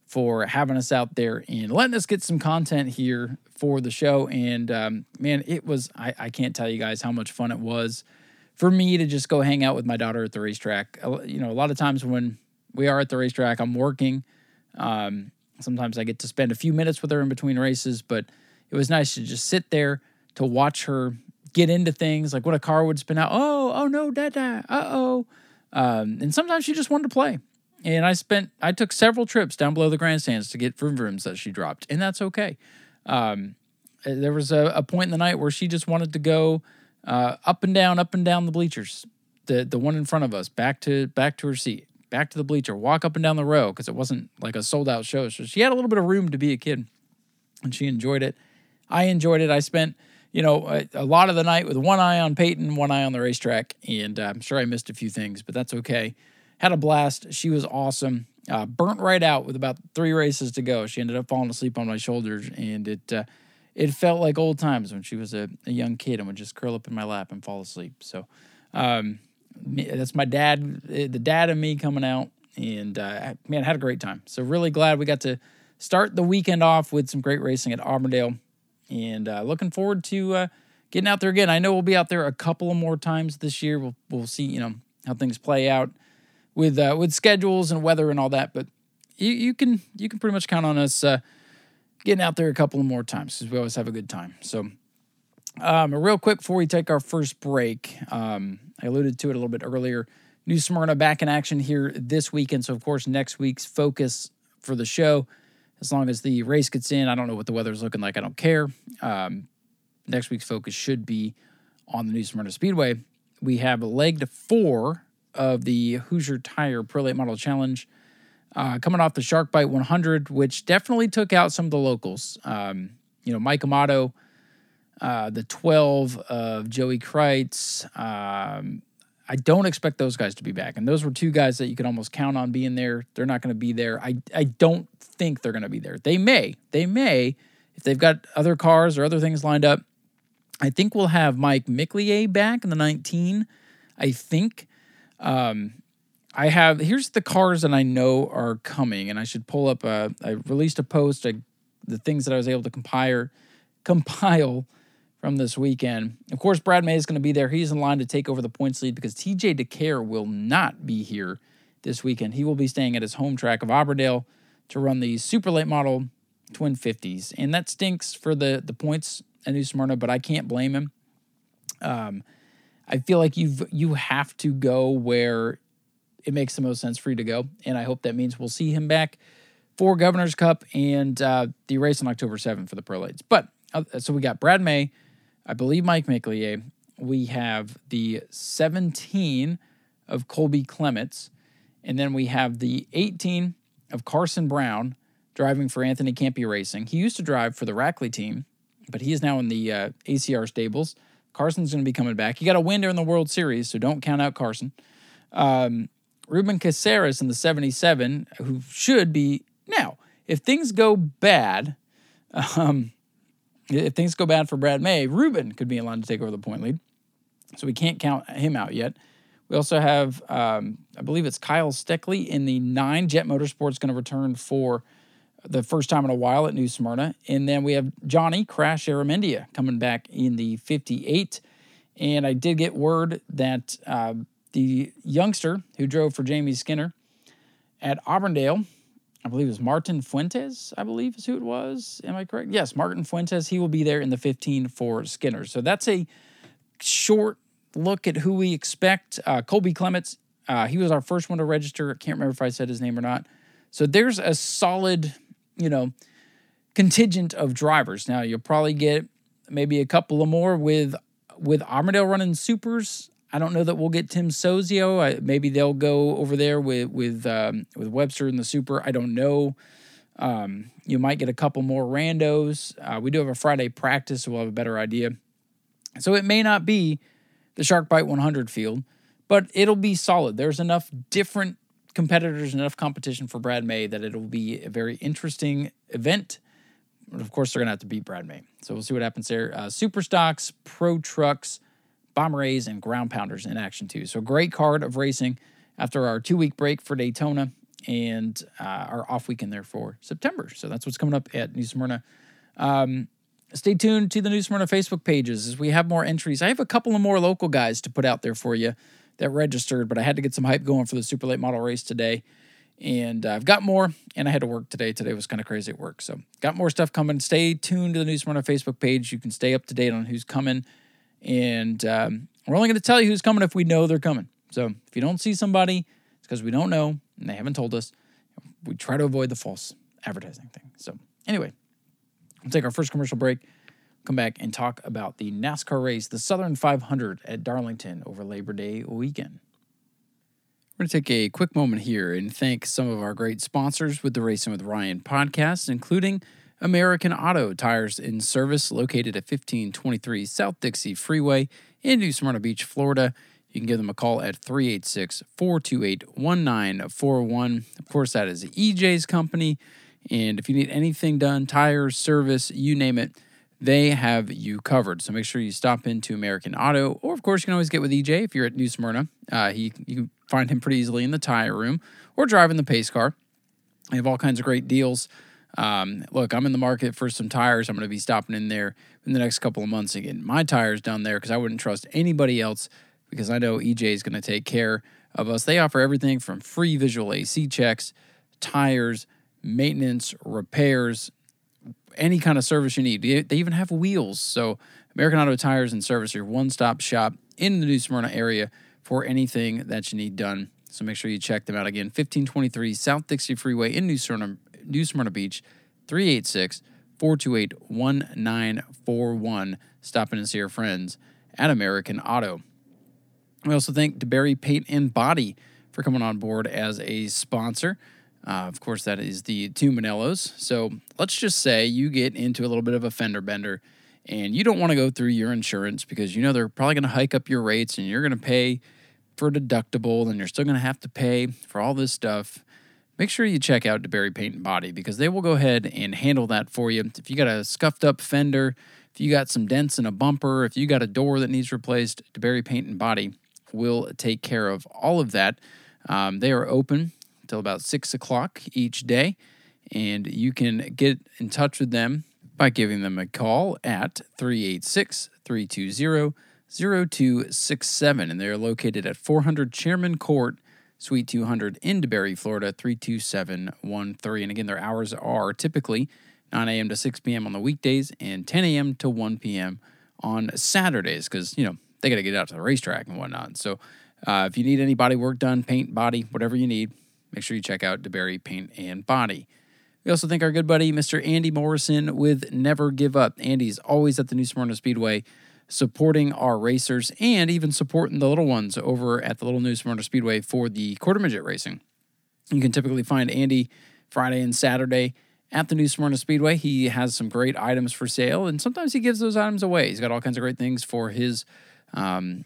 for having us out there and letting us get some content here for the show. And, man, it was – I can't tell you guys how much fun it was for me to just go hang out with my daughter at the racetrack. You know, a lot of times when we are at the racetrack, I'm working. Sometimes I get to spend a few minutes with her in between races, but it was nice to just sit there to watch her get into things, like when a car would spin out. Oh, no, Dada, uh-oh. And sometimes she just wanted to play. And I took several trips down below the grandstands to get vroom vrooms that she dropped, and that's okay. There was a point in the night where she just wanted to go up and down the bleachers, the one in front of us, back to her seat, back to the bleacher, walk up and down the row, because it wasn't like a sold-out show. So she had a little bit of room to be a kid, and she enjoyed it. I enjoyed it. I spent, you know, a lot of the night with one eye on Peyton, one eye on the racetrack, and I'm sure I missed a few things, but that's okay. Had a blast. She was awesome. Burnt right out with about 3 races to go. She ended up falling asleep on my shoulders, and it felt like old times when she was a young kid and would just curl up in my lap and fall asleep. So that's my dad, the dad and me coming out, and man, had a great time. So really glad we got to start the weekend off with some great racing at Auburndale, and looking forward to getting out there again. I know we'll be out there a couple of more times this year. We'll see, you know, how things play out with schedules and weather and all that, but you can pretty much count on us getting out there a couple more times, because we always have a good time. So, real quick before we take our first break, I alluded to it a little bit earlier. New Smyrna back in action here this weekend. So, of course, next week's focus for the show, as long as the race gets in, I don't know what the weather's looking like. I don't care. Next week's focus should be on the New Smyrna Speedway. We have a leg to 4 of the Hoosier Tire Pro Late Model Challenge. coming off the Shark Bite 100, which definitely took out some of the locals. Mike Amato, the 12 of Joey Kreitz. I don't expect those guys to be back. And those were two guys that you could almost count on being there. They're not going to be there. I don't think they're going to be there. They may, if they've got other cars or other things lined up. I think we'll have Mike Miclier back in the 19, I think. Here's the cars that I know are coming, and I should pull up, I released a post, the things that I was able to compile from this weekend. Of course, Brad May is going to be there. He's in line to take over the points lead because TJ DeCare will not be here this weekend. He will be staying at his home track of Auburndale to run the super late model Twin 50s, and that stinks for the points at New Smyrna, but I can't blame him. I feel like you have to go where it makes the most sense for you to go, and I hope that means we'll see him back for Governor's Cup and the race on October 7th for the Prolates. But, so we got Brad May, I believe Mike Miclier. We have the 17 of Colby Clements, and then we have the 18 of Carson Brown driving for Anthony Campi Racing. He used to drive for the Rackley team, but he is now in the ACR stables. Carson's going to be coming back. He got a win during the World Series, so don't count out Carson. Ruben Caceres in the 77, who should be... Now, if things go bad, for Brad May, Ruben could be in line to take over the point lead. So we can't count him out yet. We also have, I believe it's Kyle Steckley in the 9. Jet Motorsports going to return for the first time in a while at New Smyrna. And then we have Johnny Crash Aramendia coming back in the 58. And I did get word that... the youngster who drove for Jamie Skinner at Auburndale, I believe it was Martin Fuentes, is who it was. Am I correct? Yes, Martin Fuentes. He will be there in the 15 for Skinner. So that's a short look at who we expect. Colby Clements, he was our first one to register. I can't remember if I said his name or not. So there's a solid, contingent of drivers. Now, you'll probably get maybe a couple of more with Auburndale running supers. I don't know that we'll get Tim Sozio. Maybe they'll go over there with Webster and the Super. I don't know. You might get a couple more randos. We do have a Friday practice, so we'll have a better idea. So it may not be the Shark Bite 100 field, but it'll be solid. There's enough different competitors, enough competition for Brad May that it'll be a very interesting event. And of course, they're going to have to beat Brad May. So we'll see what happens there. Super Stocks, Pro Trucks, Bomber A's, and Ground Pounders in action, too. So great card of racing after our 2-week break for Daytona and our off weekend there for September. So that's what's coming up at New Smyrna. Stay tuned to the New Smyrna Facebook pages as we have more entries. I have a couple of more local guys to put out there for you that registered, but I had to get some hype going for the super late model race today. And I've got more, and I had to work today. Today was kind of crazy at work. So got more stuff coming. Stay tuned to the New Smyrna Facebook page. You can stay up to date on who's coming. And we're only going to tell you who's coming if we know they're coming. So if you don't see somebody, it's because we don't know, and they haven't told us. We try to avoid the false advertising thing. So anyway, we'll take our first commercial break, come back and talk about the NASCAR race, the Southern 500 at Darlington over Labor Day weekend. We're going to take a quick moment here and thank some of our great sponsors with the Racing with Ryan podcast, including American Auto Tires and Service, located at 1523 South Dixie Freeway in New Smyrna Beach, Florida. You can give them a call at 386-428-1941. Of course, that is EJ's company. And if you need anything done, tires, service, you name it, they have you covered. So make sure you stop into American Auto. Or, of course, you can always get with EJ if you're at New Smyrna. You can find him pretty easily in the tire room or driving the pace car. They have all kinds of great deals. Look, I'm in the market for some tires. I'm going to be stopping in there in the next couple of months and getting my tires done there because I wouldn't trust anybody else because I know EJ is going to take care of us. They offer everything from free visual AC checks, tires, maintenance, repairs, any kind of service you need. They even have wheels. So American Auto Tires and Service, your one-stop shop in the New Smyrna area for anything that you need done. So make sure you check them out. Again, 1523 South Dixie Freeway in New Smyrna Beach, 386-428-1941. Stop in and see our friends at American Auto. We also thank Barry, Peyton, and Body for coming on board as a sponsor. Of course, that is the Tumminellos. So let's just say you get into a little bit of a fender bender and you don't want to go through your insurance because you know they're probably going to hike up your rates and you're going to pay for a deductible and you're still going to have to pay for all this stuff. Make sure you check out Barry, Paint, and Body because they will go ahead and handle that for you. If you got a scuffed up fender, if you got some dents in a bumper, if you got a door that needs replaced, Barry, Paint, and Body will take care of all of that. They are open until about 6 o'clock each day, and you can get in touch with them by giving them a call at 386-320-0267, and they're located at 400 Chairman Court, Suite 200 in DeBary, Florida, 32713. And again, their hours are typically 9 a.m. to 6 p.m. on the weekdays and 10 a.m. to 1 p.m. on Saturdays because, you know, they got to get out to the racetrack and whatnot. So if you need any body work done, paint, body, whatever you need, make sure you check out DeBary Paint and Body. We also thank our good buddy, Mr. Andy Morrison with Never Give Up. Andy's always at the New Smyrna Speedway supporting our racers and even supporting the little ones over at the Little New Smyrna Speedway for the quarter midget racing. You can typically find Andy Friday and Saturday at the New Smyrna Speedway. He has some great items for sale, and sometimes he gives those items away. He's got all kinds of great things for his company,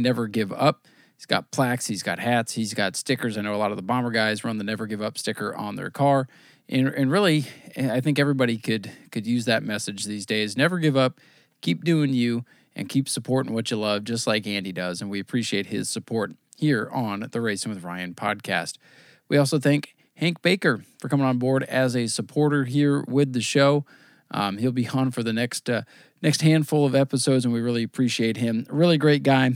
Never Give Up. He's got plaques, he's got hats, he's got stickers. I know a lot of the Bomber guys run the Never Give Up sticker on their car. And really, I think everybody could use that message these days. Never give up, keep doing you, and keep supporting what you love, just like Andy does. And we appreciate his support here on the Racing with Ryan podcast. We also thank Hank Baker for coming on board as a supporter here with the show. He'll be on for the next handful of episodes, and we really appreciate him. Really great guy.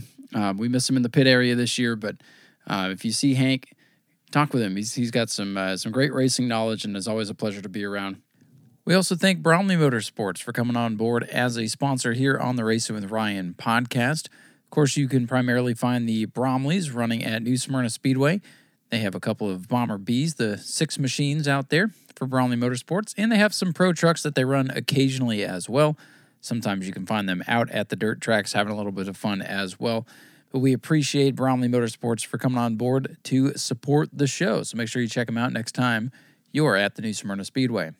We miss him in the pit area this year, but if you see Hank, talk with him. He's got some great racing knowledge, and it's always a pleasure to be around. We also thank Bromley Motorsports for coming on board as a sponsor here on the Racing with Ryan podcast. Of course, you can primarily find the Bromleys running at New Smyrna Speedway. They have a couple of Bomber Bs, the 6 machines out there for Bromley Motorsports, and they have some pro trucks that they run occasionally as well. Sometimes you can find them out at the dirt tracks having a little bit of fun as well. But we appreciate Bromley Motorsports for coming on board to support the show. So make sure you check them out next time you're at the New Smyrna Speedway.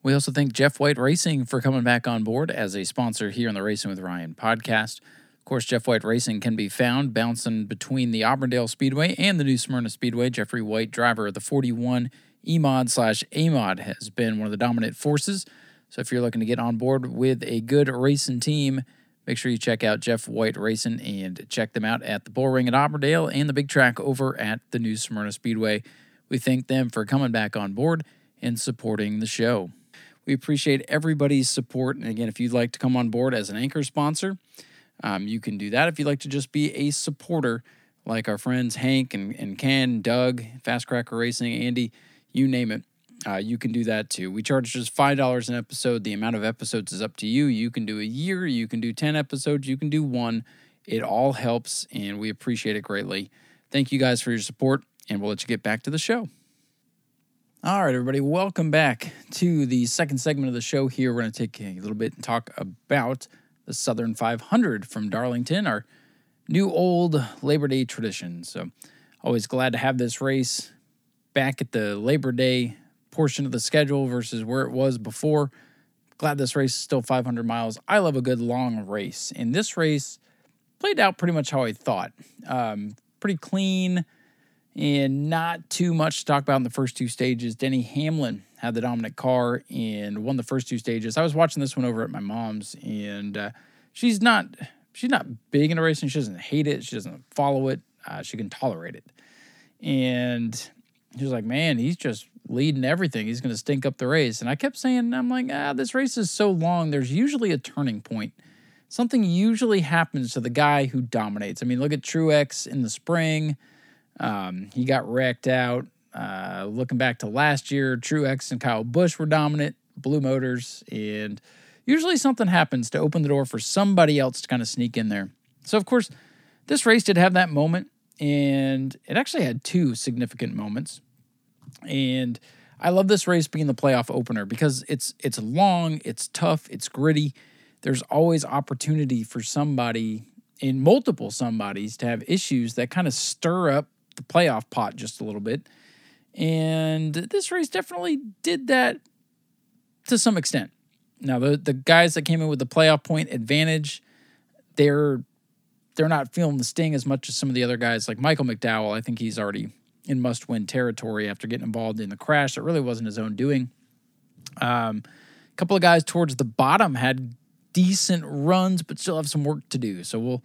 We also thank Jeff White Racing for coming back on board as a sponsor here on the Racing with Ryan podcast. Of course, Jeff White Racing can be found bouncing between the Auburndale Speedway and the New Smyrna Speedway. Jeffrey White, driver of the 41 EMOD/AMOD, has been one of the dominant forces. So if you're looking to get on board with a good racing team, make sure you check out Jeff White Racing and check them out at the Bull Ring at Auburndale and the big track over at the New Smyrna Speedway. We thank them for coming back on board and supporting the show. We appreciate everybody's support. And again, if you'd like to come on board as an anchor sponsor, you can do that. If you'd like to just be a supporter, like our friends Hank and Ken, Doug, Fast Cracker Racing, Andy, you name it. You can do that too. We charge just $5 an episode. The amount of episodes is up to you. You can do a year. You can do 10 episodes. You can do one. It all helps, and we appreciate it greatly. Thank you guys for your support, and we'll let you get back to the show. All right, everybody. Welcome back to the second segment of the show here. We're going to take a little bit and talk about the Southern 500 from Darlington, our new old Labor Day tradition. So always glad to have this race back at the Labor Day portion of the schedule versus where it was before. Glad this race is still 500 miles. I love a good long race, and this race played out pretty much how I thought. Pretty clean and not too much to talk about in the first two stages. Denny Hamlin had the dominant car and won the first two stages. I was watching this one over at my mom's, and she's not big into racing. She doesn't hate it. She doesn't follow it. She can tolerate it. And he was like, man, he's just leading everything. He's going to stink up the race. And I kept saying, I'm like, this race is so long. There's usually a turning point. Something usually happens to the guy who dominates. I mean, look at Truex in the spring. He got wrecked out. Looking back to last year, Truex and Kyle Busch were dominant, Blue Motors. And usually something happens to open the door for somebody else to kind of sneak in there. So, of course, this race did have that moment. And it actually had two significant moments. And I love this race being the playoff opener because it's long, it's tough, it's gritty. There's always opportunity for somebody in multiple somebodies to have issues that kind of stir up the playoff pot just a little bit. And this race definitely did that to some extent. Now, the guys that came in with the playoff point advantage, they're not feeling the sting as much as some of the other guys. Like Michael McDowell, I think he's already in must-win territory after getting involved in the crash. It really wasn't his own doing. A couple of guys towards the bottom had decent runs but still have some work to do. So we'll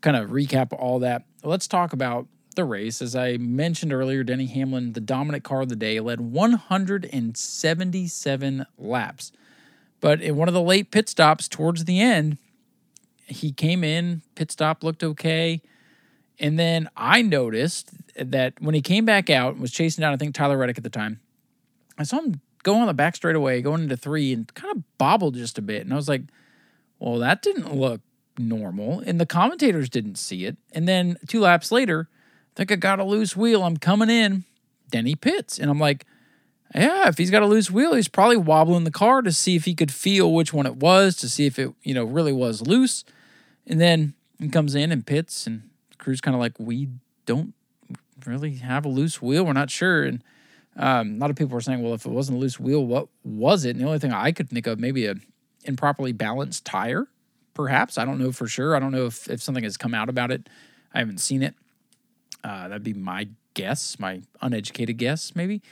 kind of recap all that. Let's talk about the race. As I mentioned earlier, Denny Hamlin, the dominant car of the day, led 177 laps. But in one of the late pit stops towards the end, he came in, pit stop looked okay. And then I noticed that when he came back out and was chasing down, I think, Tyler Reddick at the time, I saw him go on the back straightaway, going into three, and kind of bobbled just a bit. And I was like, well, that didn't look normal. And the commentators didn't see it. And then 2 laps later, I think I got a loose wheel. I'm coming in. Then he pits. And I'm like, yeah, if he's got a loose wheel, he's probably wobbling the car to see if he could feel which one it was, to see if it, you know, really was loose. And then he comes in and pits, and the crew's kind of like, we don't really have a loose wheel. We're not sure. And a lot of people were saying, well, if it wasn't a loose wheel, what was it? And the only thing I could think of, maybe an improperly balanced tire, perhaps. I don't know for sure. I don't know if something has come out about it. I haven't seen it. That'd be my guess, my uneducated guess, maybe.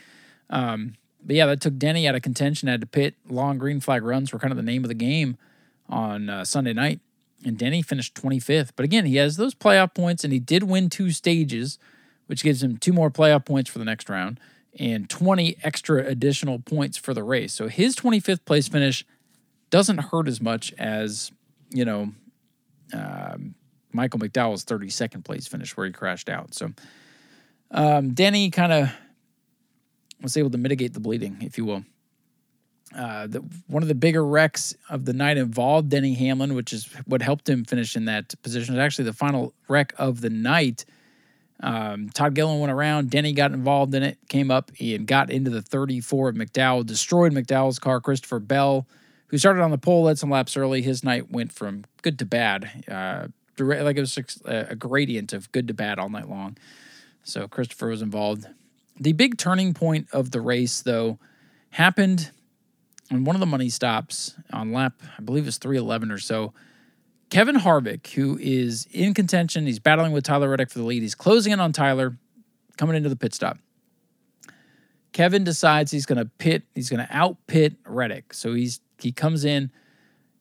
But yeah, that took Denny out of contention, had to pit. Long green flag runs were kind of the name of the game on Sunday night. And Denny finished 25th. But again, he has those playoff points, and he did win 2 stages, which gives him 2 more playoff points for the next round and 20 extra additional points for the race. So his 25th place finish doesn't hurt as much as, you know, Michael McDowell's 32nd place finish where he crashed out. So Denny kind of was able to mitigate the bleeding, if you will. One of the bigger wrecks of the night involved Denny Hamlin, which is what helped him finish in that position. It's actually the final wreck of the night. Todd Gillen went around. Denny got involved in it, came up and got into the 34 of McDowell, destroyed McDowell's car. Christopher Bell, who started on the pole, led some laps early. His night went from good to bad. Like it was a gradient of good to bad all night long. So Christopher was involved. The big turning point of the race, though, happened on one of the money stops on lap, I believe it's 311 or so. Kevin Harvick, who is in contention, he's battling with Tyler Reddick for the lead. He's closing in on Tyler, coming into the pit stop. Kevin decides he's going to pit. He's going to out-pit Reddick. So he comes in.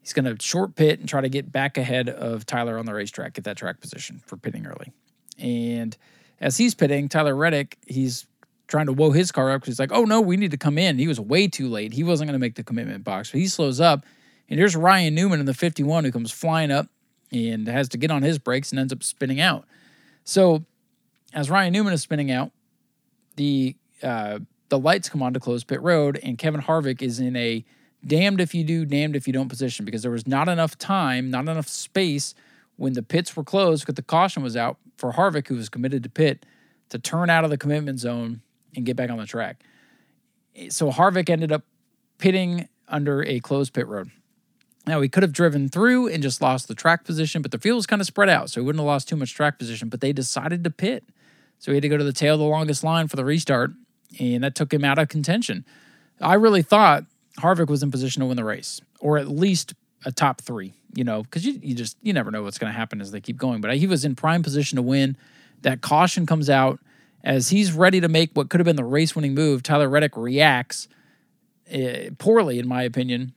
He's going to short pit and try to get back ahead of Tyler on the racetrack, get that track position for pitting early. And as he's pitting, Tyler Reddick, he's trying to woe his car up because he's like, oh, no, we need to come in. He was way too late. He wasn't going to make the commitment box. But he slows up, and here's Ryan Newman in the 51 who comes flying up and has to get on his brakes and ends up spinning out. So as Ryan Newman is spinning out, the lights come on to close pit road, and Kevin Harvick is in a damned if you do, damned if you don't position because there was not enough time, not enough space when the pits were closed because the caution was out for Harvick, who was committed to pit, to turn out of the commitment zone and get back on the track. So Harvick ended up pitting under a closed pit road. Now, he could have driven through and just lost the track position, but the field was kind of spread out, so he wouldn't have lost too much track position, but they decided to pit. So he had to go to the tail of the longest line for the restart, and that took him out of contention. I really thought Harvick was in position to win the race, or at least a top 3, you know, because you never know what's going to happen as they keep going, but he was in prime position to win. That caution comes out. As he's ready to make what could have been the race-winning move, Tyler Reddick reacts poorly, in my opinion,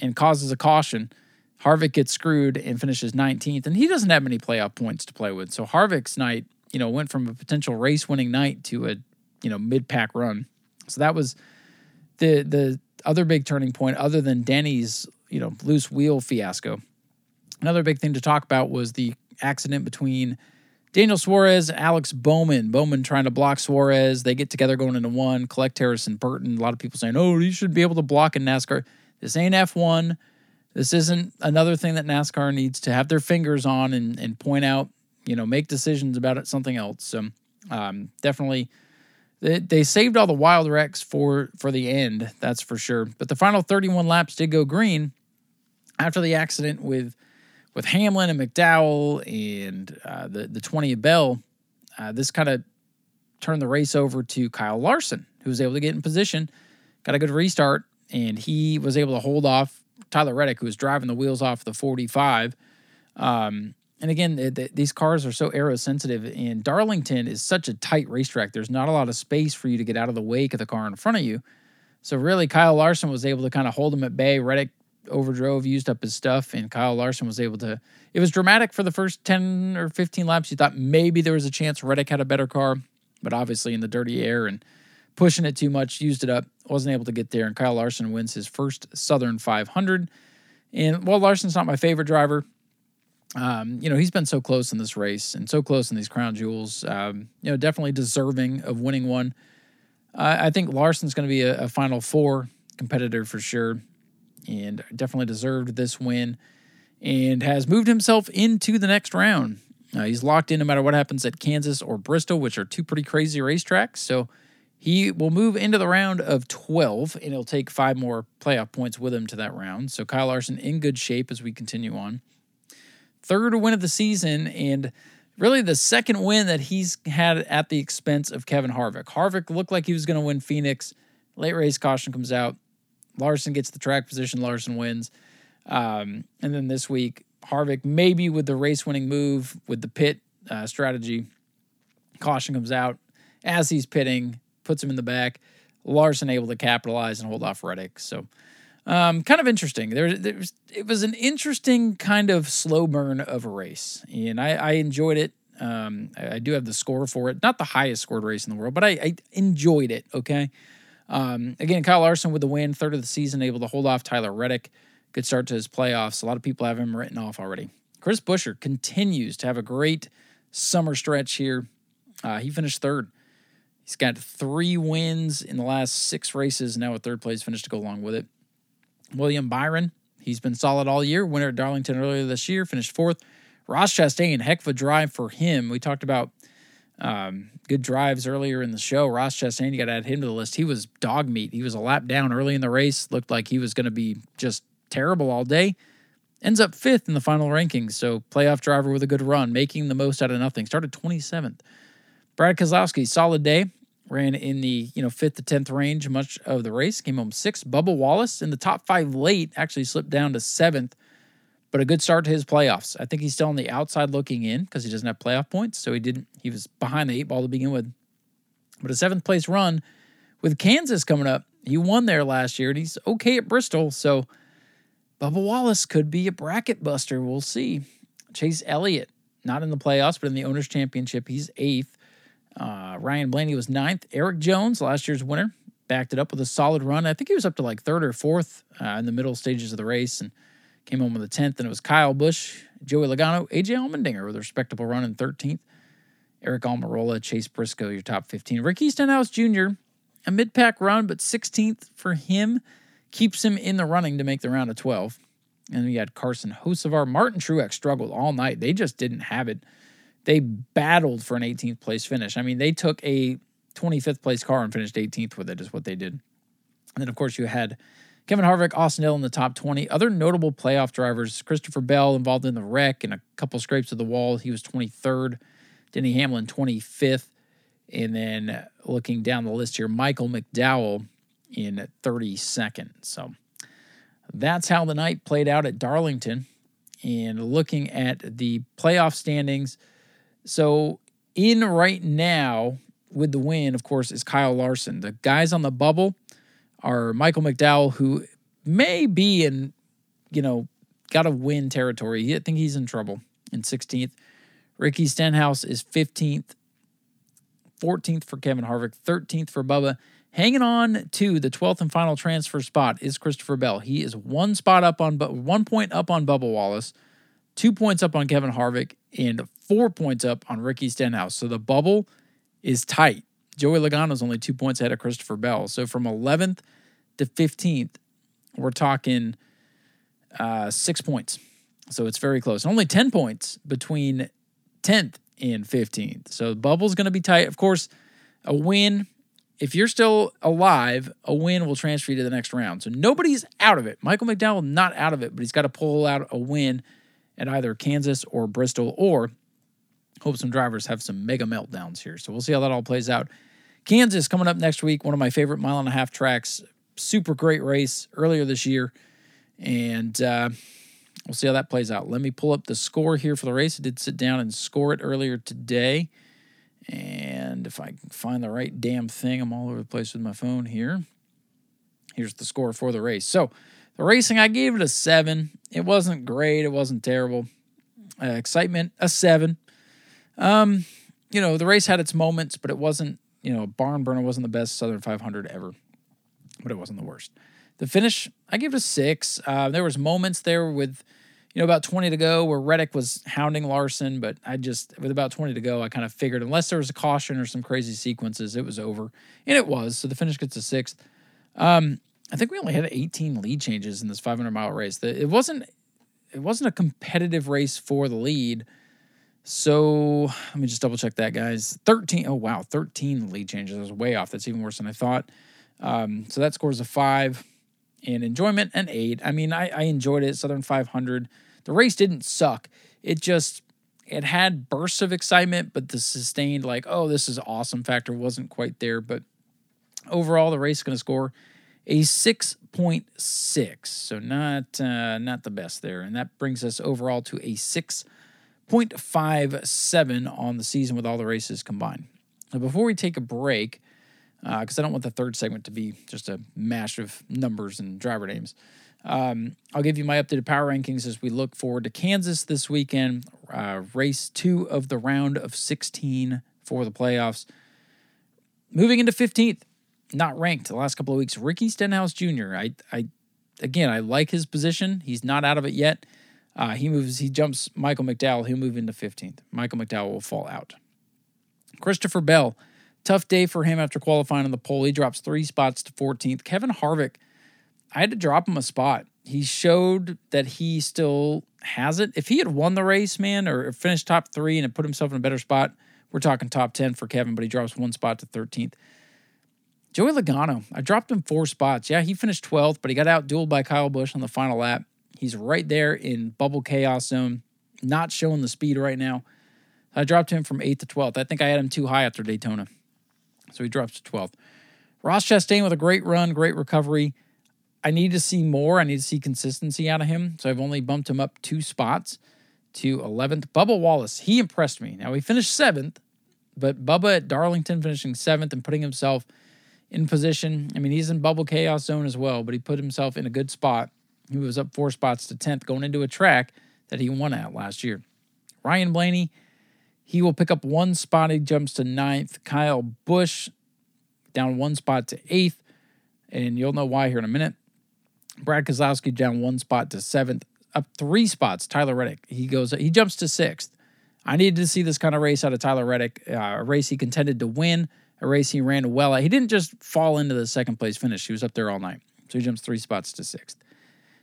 and causes a caution. Harvick gets screwed and finishes 19th, and he doesn't have many playoff points to play with. So Harvick's night, you know, went from a potential race-winning night to a, you know, mid-pack run. So that was the other big turning point, other than Denny's, you know, loose wheel fiasco. Another big thing to talk about was the accident between Daniel Suarez, Alex Bowman. Bowman trying to block Suarez. They get together going into one. Collect Harrison Burton. A lot of people saying, oh, you should be able to block in NASCAR. This ain't F1. This isn't another thing that NASCAR needs to have their fingers on and point out, you know, make decisions about it, something else. So definitely they saved all the wild wrecks for the end, that's for sure. But the final 31 laps did go green after the accident with Hamlin and McDowell and the 20 of Bell. This kind of turned the race over to Kyle Larson, who was able to get in position, got a good restart, and he was able to hold off Tyler Reddick, who was driving the wheels off the 45. And again, these cars are so aero-sensitive, and Darlington is such a tight racetrack. There's not a lot of space for you to get out of the wake of the car in front of you. So really, Kyle Larson was able to kind of hold him at bay. Reddick overdrove, used up his stuff, and Kyle Larson was able to... It was dramatic for the first 10 or 15 laps. You thought maybe there was a chance Reddick had a better car, but obviously in the dirty air and pushing it too much, used it up, wasn't able to get there, and Kyle Larson wins his first Southern 500. And while Larson's not my favorite driver, he's been so close in this race and so close in these crown jewels, definitely deserving of winning one. I think Larson's going to be a Final Four competitor for sure, and definitely deserved this win and has moved himself into the next round. He's locked in no matter what happens at Kansas or Bristol, which are two pretty crazy racetracks. So he will move into the round of 12, and he'll take 5 more playoff points with him to that round. So Kyle Larson in good shape as we continue on. Third win of the season, and really the second win that he's had at the expense of Kevin Harvick. Harvick looked like he was going to win Phoenix. Late race caution comes out. Larson gets the track position. Larson wins. And then this week, Harvick, maybe with the race-winning move, with the pit strategy, caution comes out. As he's pitting, puts him in the back. Larson able to capitalize and hold off Reddick. So... kind of interesting. It was an interesting kind of slow burn of a race, and I enjoyed it. I do have the score for it. Not the highest scored race in the world, but I enjoyed it, okay? Again, Kyle Larson with the win, third of the season, able to hold off Tyler Reddick. Good start to his playoffs. A lot of people have him written off already. Chris Buescher continues to have a great summer stretch here. He finished third. He's got 3 wins in the last 6 races, now a third-place finish to go along with it. William Byron, he's been solid all year. Winner at Darlington earlier this year, finished fourth. Ross Chastain, heck of a drive for him. We talked about good drives earlier in the show. Ross Chastain, you got to add him to the list. He was dog meat. He was a lap down early in the race. Looked like he was going to be just terrible all day. Ends up fifth in the final rankings, so playoff driver with a good run, making the most out of nothing. Started 27th. Brad Keselowski, solid day. Ran in the 5th to 10th range much of the race. Came home 6th. Bubba Wallace in the top 5 late. Actually slipped down to 7th. But a good start to his playoffs. I think he's still on the outside looking in because he doesn't have playoff points. So he was behind the 8 ball to begin with. But a 7th place run with Kansas coming up. He won there last year and he's okay at Bristol. So Bubba Wallace could be a bracket buster. We'll see. Chase Elliott, not in the playoffs but in the Owners' Championship. He's 8th. Ryan Blaney was 9th. Eric Jones, last year's winner, backed it up with a solid run. I think he was up to 3rd or 4th in the middle stages of the race and came home with a 10th. And it was Kyle Busch, Joey Logano, A.J. Allmendinger with a respectable run in 13th. Eric Almirola, Chase Briscoe, your top 15. Ricky Stenhouse Jr., a mid-pack run, but 16th for him. Keeps him in the running to make the round of 12. And we had Carson Hocevar. Martin Truex struggled all night. They just didn't have it. They battled for an 18th place finish. I mean, they took a 25th place car and finished 18th with it is what they did. And then, of course, you had Kevin Harvick, Austin Hill in the top 20. Other notable playoff drivers, Christopher Bell involved in the wreck and a couple scrapes of the wall. He was 23rd. Denny Hamlin, 25th. And then looking down the list here, Michael McDowell in 32nd. So that's how the night played out at Darlington. And looking at the playoff standings, so in right now with the win, of course, is Kyle Larson. The guys on the bubble are Michael McDowell, who may be in, got to win territory. I think he's in trouble in 16th. Ricky Stenhouse is 15th, 14th for Kevin Harvick, 13th for Bubba. Hanging on to the 12th and final transfer spot is Christopher Bell. He is 1 point up on Bubba Wallace, 2 points up on Kevin Harvick, and 4 points up on Ricky Stenhouse. So the bubble is tight. Joey Logano's only 2 points ahead of Christopher Bell. So from 11th to 15th, we're talking 6 points. So it's very close. Only 10 points between 10th and 15th. So the bubble's going to be tight. Of course, a win, if you're still alive, a win will transfer you to the next round. So nobody's out of it. Michael McDowell not out of it, but he's got to pull out a win at either Kansas or Bristol, or hope some drivers have some mega meltdowns here. So we'll see how that all plays out. Kansas coming up next week, one of my favorite mile-and-a-half tracks. Super great race earlier this year, and we'll see how that plays out. Let me pull up the score here for the race. I did sit down and score it earlier today, and if I can find the right damn thing, I'm all over the place with my phone here. Here's the score for the race. So the racing, I gave it a 7. It wasn't great. It wasn't terrible. Excitement, a 7. You know, the race had its moments, but it wasn't, you know, barn burner. Wasn't the best Southern 500 ever, but it wasn't the worst. The finish, I gave it a 6. There was moments there with, you know, about 20 to go where Reddick was hounding Larson, but I just, with about 20 to go, I kind of figured unless there was a caution or some crazy sequences, it was over. And it was, so the finish gets a 6th. I think we only had 18 lead changes in this 500-mile race. It wasn't a competitive race for the lead. So let me just double-check that, guys. 13 lead changes. I was way off. That's even worse than I thought. So that scores a 5, and enjoyment an 8. I mean, I enjoyed it. Southern 500. The race didn't suck. It had bursts of excitement, but the sustained, like, oh, this is awesome factor wasn't quite there. But overall, the race is going to score a 6.6. So not the best there. And that brings us overall to a 6.57 on the season with all the races combined. Now, before we take a break, because I don't want the third segment to be just a mash of numbers and driver names. I'll give you my updated power rankings as we look forward to Kansas this weekend. Race 2 of the round of 16 for the playoffs. Moving into 15th, not ranked the last couple of weeks, Ricky Stenhouse Jr. I like his position. He's not out of it yet. He jumps Michael McDowell. He'll move into 15th. Michael McDowell will fall out. Christopher Bell. Tough day for him after qualifying on the pole. He drops 3 spots to 14th. Kevin Harvick, I had to drop him a spot. He showed that he still has it. If he had won the race, man, or finished top 3 and had put himself in a better spot, we're talking top 10 for Kevin, but he drops 1 spot to 13th. Joey Logano, I dropped him 4 spots. Yeah, he finished 12th, but he got out-dueled by Kyle Busch on the final lap. He's right there in bubble chaos zone, not showing the speed right now. I dropped him from 8th to 12th. I think I had him too high after Daytona. So he drops to 12th. Ross Chastain with a great run, great recovery. I need to see more. I need to see consistency out of him. So I've only bumped him up 2 spots to 11th. Bubba Wallace, he impressed me. Now, he finished 7th, but Bubba at Darlington finishing 7th and putting himself in position. I mean, he's in bubble chaos zone as well, but he put himself in a good spot. He was up 4 spots to 10th going into a track that he won at last year. Ryan Blaney, he will pick up 1 spot. He jumps to 9th. Kyle Busch down 1 spot to 8th. And you'll know why here in a minute. Brad Keselowski down 1 spot to 7th. Up 3 spots. Tyler Reddick. He jumps to 6th. I needed to see this kind of race out of Tyler Reddick. A race he contended to win. A race he ran well at. He didn't just fall into the second place finish. He was up there all night. So he jumps 3 spots to 6th.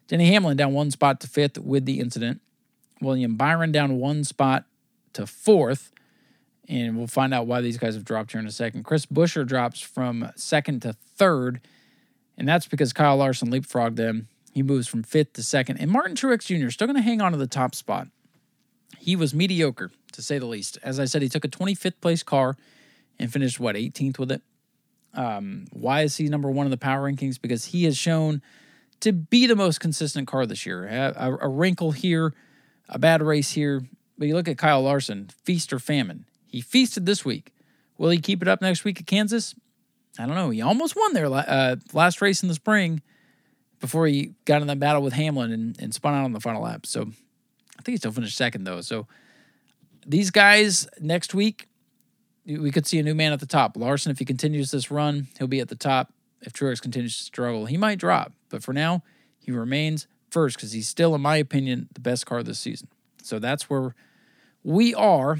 Denny Hamlin down 1 spot to 5th with the incident. William Byron down 1 spot to 4th, and we'll find out why these guys have dropped here in a second. Chris Buescher drops from 2nd to 3rd, and that's because Kyle Larson leapfrogged them. He moves from 5th to 2nd, and Martin Truex Jr. still going to hang on to the top spot. He was mediocre, to say the least. As I said, he took a 25th place car and finished, 18th with it. Why is he number 1 in the power rankings? Because he has shown to be the most consistent car this year. A wrinkle here, a bad race here. But you look at Kyle Larson, feast or famine. He feasted this week. Will he keep it up next week at Kansas? I don't know. He almost won their last race in the spring before he got in that battle with Hamlin and spun out on the final lap. So I think he still finished 2nd, though. So these guys next week, we could see a new man at the top. Larson, if he continues this run, he'll be at the top. If Truex continues to struggle, he might drop. But for now, he remains first because he's still, in my opinion, the best car this season. So that's where we are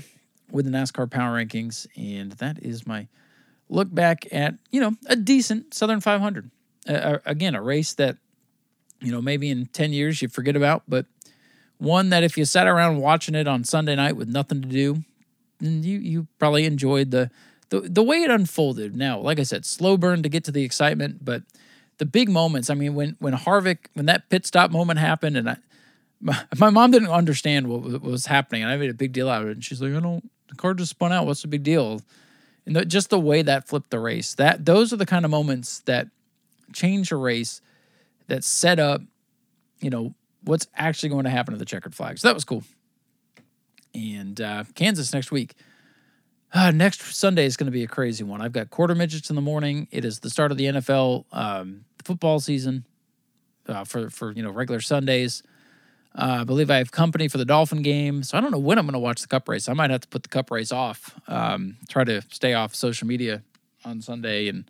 with the NASCAR Power Rankings, and that is my look back at, a decent Southern 500. Again, a race that, maybe in 10 years you forget about, but one that if you sat around watching it on Sunday night with nothing to do, you probably enjoyed the way it unfolded. Now, like I said, slow burn to get to the excitement, but the big moments, I mean, when Harvick, when that pit stop moment happened, and my mom didn't understand what was happening, and I made a big deal out of it. And she's like, The car just spun out. What's the big deal? And just the way that flipped the race. Those are the kind of moments that change a race, that set up, you know, what's actually going to happen to the checkered flag. So that was cool. And Kansas next week. Next Sunday is going to be a crazy one. I've got quarter midgets in the morning. It is the start of the NFL football season for regular Sundays. I believe I have company for the Dolphin game, so I don't know when I'm going to watch the Cup race. I might have to put the Cup race off, try to stay off social media on Sunday and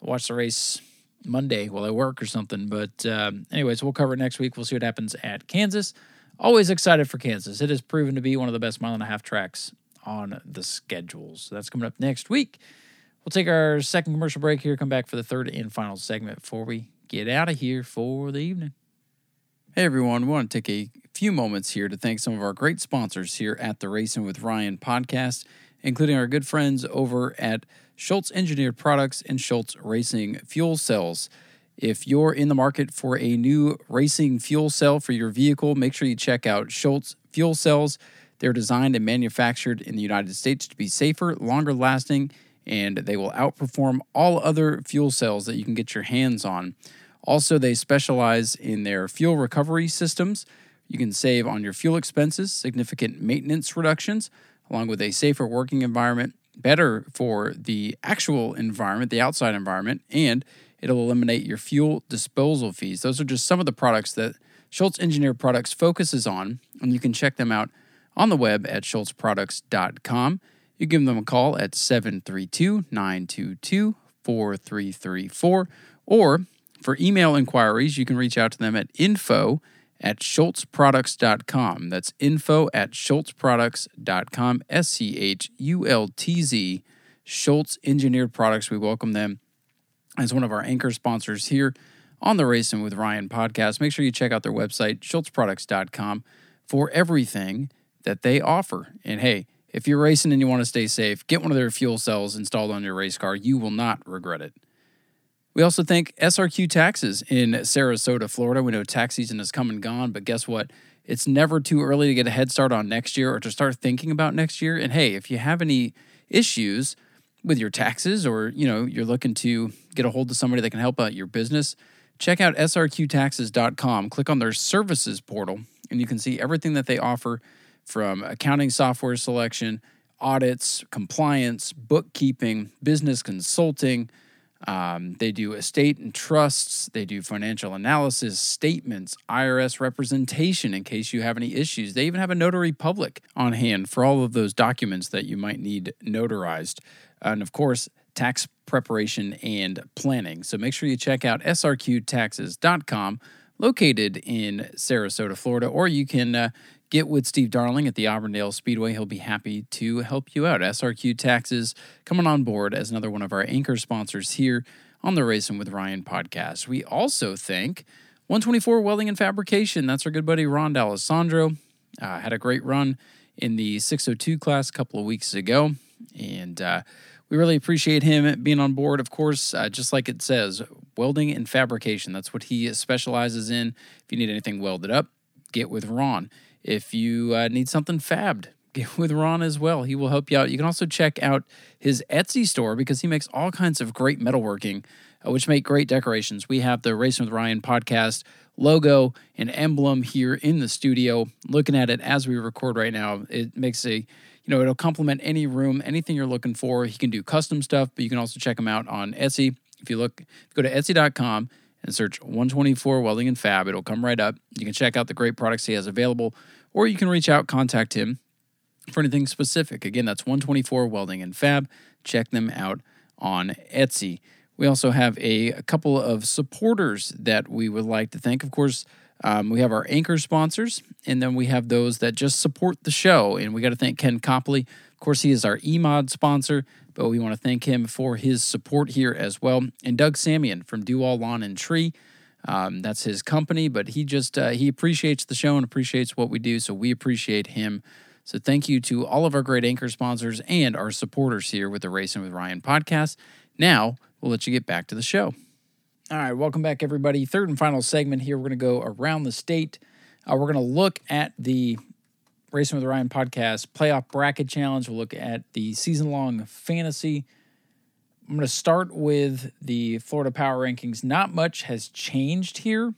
watch the race Monday while I work or something. But anyways, we'll cover it next week. We'll see what happens at Kansas. Always excited for Kansas. It has proven to be one of the best mile-and-a-half tracks on the schedules. So that's coming up next week. We'll take our second commercial break here, come back for the third and final segment before we get out of here for the evening. Hey everyone, we want to take a few moments here to thank some of our great sponsors here at the Racing with Ryan podcast, including our good friends over at Schultz Engineered Products and Schultz Racing Fuel Cells. If you're in the market for a new racing fuel cell for your vehicle, make sure you check out Schultz Fuel Cells. They're designed and manufactured in the United States to be safer, longer lasting, and they will outperform all other fuel cells that you can get your hands on. Also, they specialize in their fuel recovery systems. You can save on your fuel expenses, significant maintenance reductions, along with a safer working environment, better for the actual environment, the outside environment, and it'll eliminate your fuel disposal fees. Those are just some of the products that Schultz Engineered Products focuses on, and you can check them out on the web at schultzproducts.com. You give them a call at 732-922-4334. Or for email inquiries, you can reach out to them at info@schultzproducts.com. That's info@schultzproducts.com, SCHULTZ, Schultz Engineered Products. We welcome them as one of our anchor sponsors here on the Racing with Ryan podcast. Make sure you check out their website, schultzproducts.com, for everything that they offer. And hey, if you're racing and you want to stay safe, get one of their fuel cells installed on your race car. You will not regret it. We also thank SRQ Taxes in Sarasota, Florida. We know tax season has come and gone, but guess what? It's never too early to get a head start on next year or to start thinking about next year. And hey, if you have any issues with your taxes or, you know, you're looking to get a hold of somebody that can help out your business, check out srqtaxes.com. Click on their services portal and you can see everything that they offer, from accounting software selection, audits, compliance, bookkeeping, business consulting. They do estate and trusts. They do financial analysis, statements, IRS representation in case you have any issues. They even have a notary public on hand for all of those documents that you might need notarized. And, of course, tax preparation and planning. So make sure you check out srqtaxes.com, located in Sarasota, Florida, or you can get with Steve Darling at the Auburndale Speedway. He'll be happy to help you out. SRQ Taxes coming on board as another one of our anchor sponsors here on the Racing with Ryan podcast. We also thank 124 Welding and Fabrication. That's our good buddy Ron D'Alessandro. Had a great run in the 602 class a couple of weeks ago, and we really appreciate him being on board. Of course, just like it says, welding and fabrication. That's what he specializes in. If you need anything welded up, get with Ron. If you need something fabbed, get with Ron as well. He will help you out. You can also check out his Etsy store because he makes all kinds of great metalworking, which make great decorations. We have the Racing with Ryan podcast logo and emblem here in the studio. Looking at it as we record right now, it makes it'll complement any room, anything you're looking for. He can do custom stuff, but you can also check him out on Etsy. If you go to Etsy.com and search 124 Welding and Fab, it'll come right up. You can check out the great products he has available, or you can reach out, contact him for anything specific. Again, that's 124 Welding and Fab. Check them out on Etsy. We also have a couple of supporters that we would like to thank. Of course, we have our anchor sponsors, and then we have those that just support the show. And we got to thank Ken Copley. Of course, he is our EMOD sponsor, but we want to thank him for his support here as well. And Doug Samian from Do All Lawn and Tree. That's his company, but he just he appreciates the show and appreciates what we do, so we appreciate him. So thank you to all of our great anchor sponsors and our supporters here with the Racing with Ryan podcast. Now, we'll let you get back to the show. All right, welcome back, everybody. Third and final segment here. We're going to go around the state. We're going to look at the Racing with Ryan podcast, playoff bracket challenge. We'll look at the season-long fantasy. I'm going to start with the Florida Power Rankings. Not much has changed here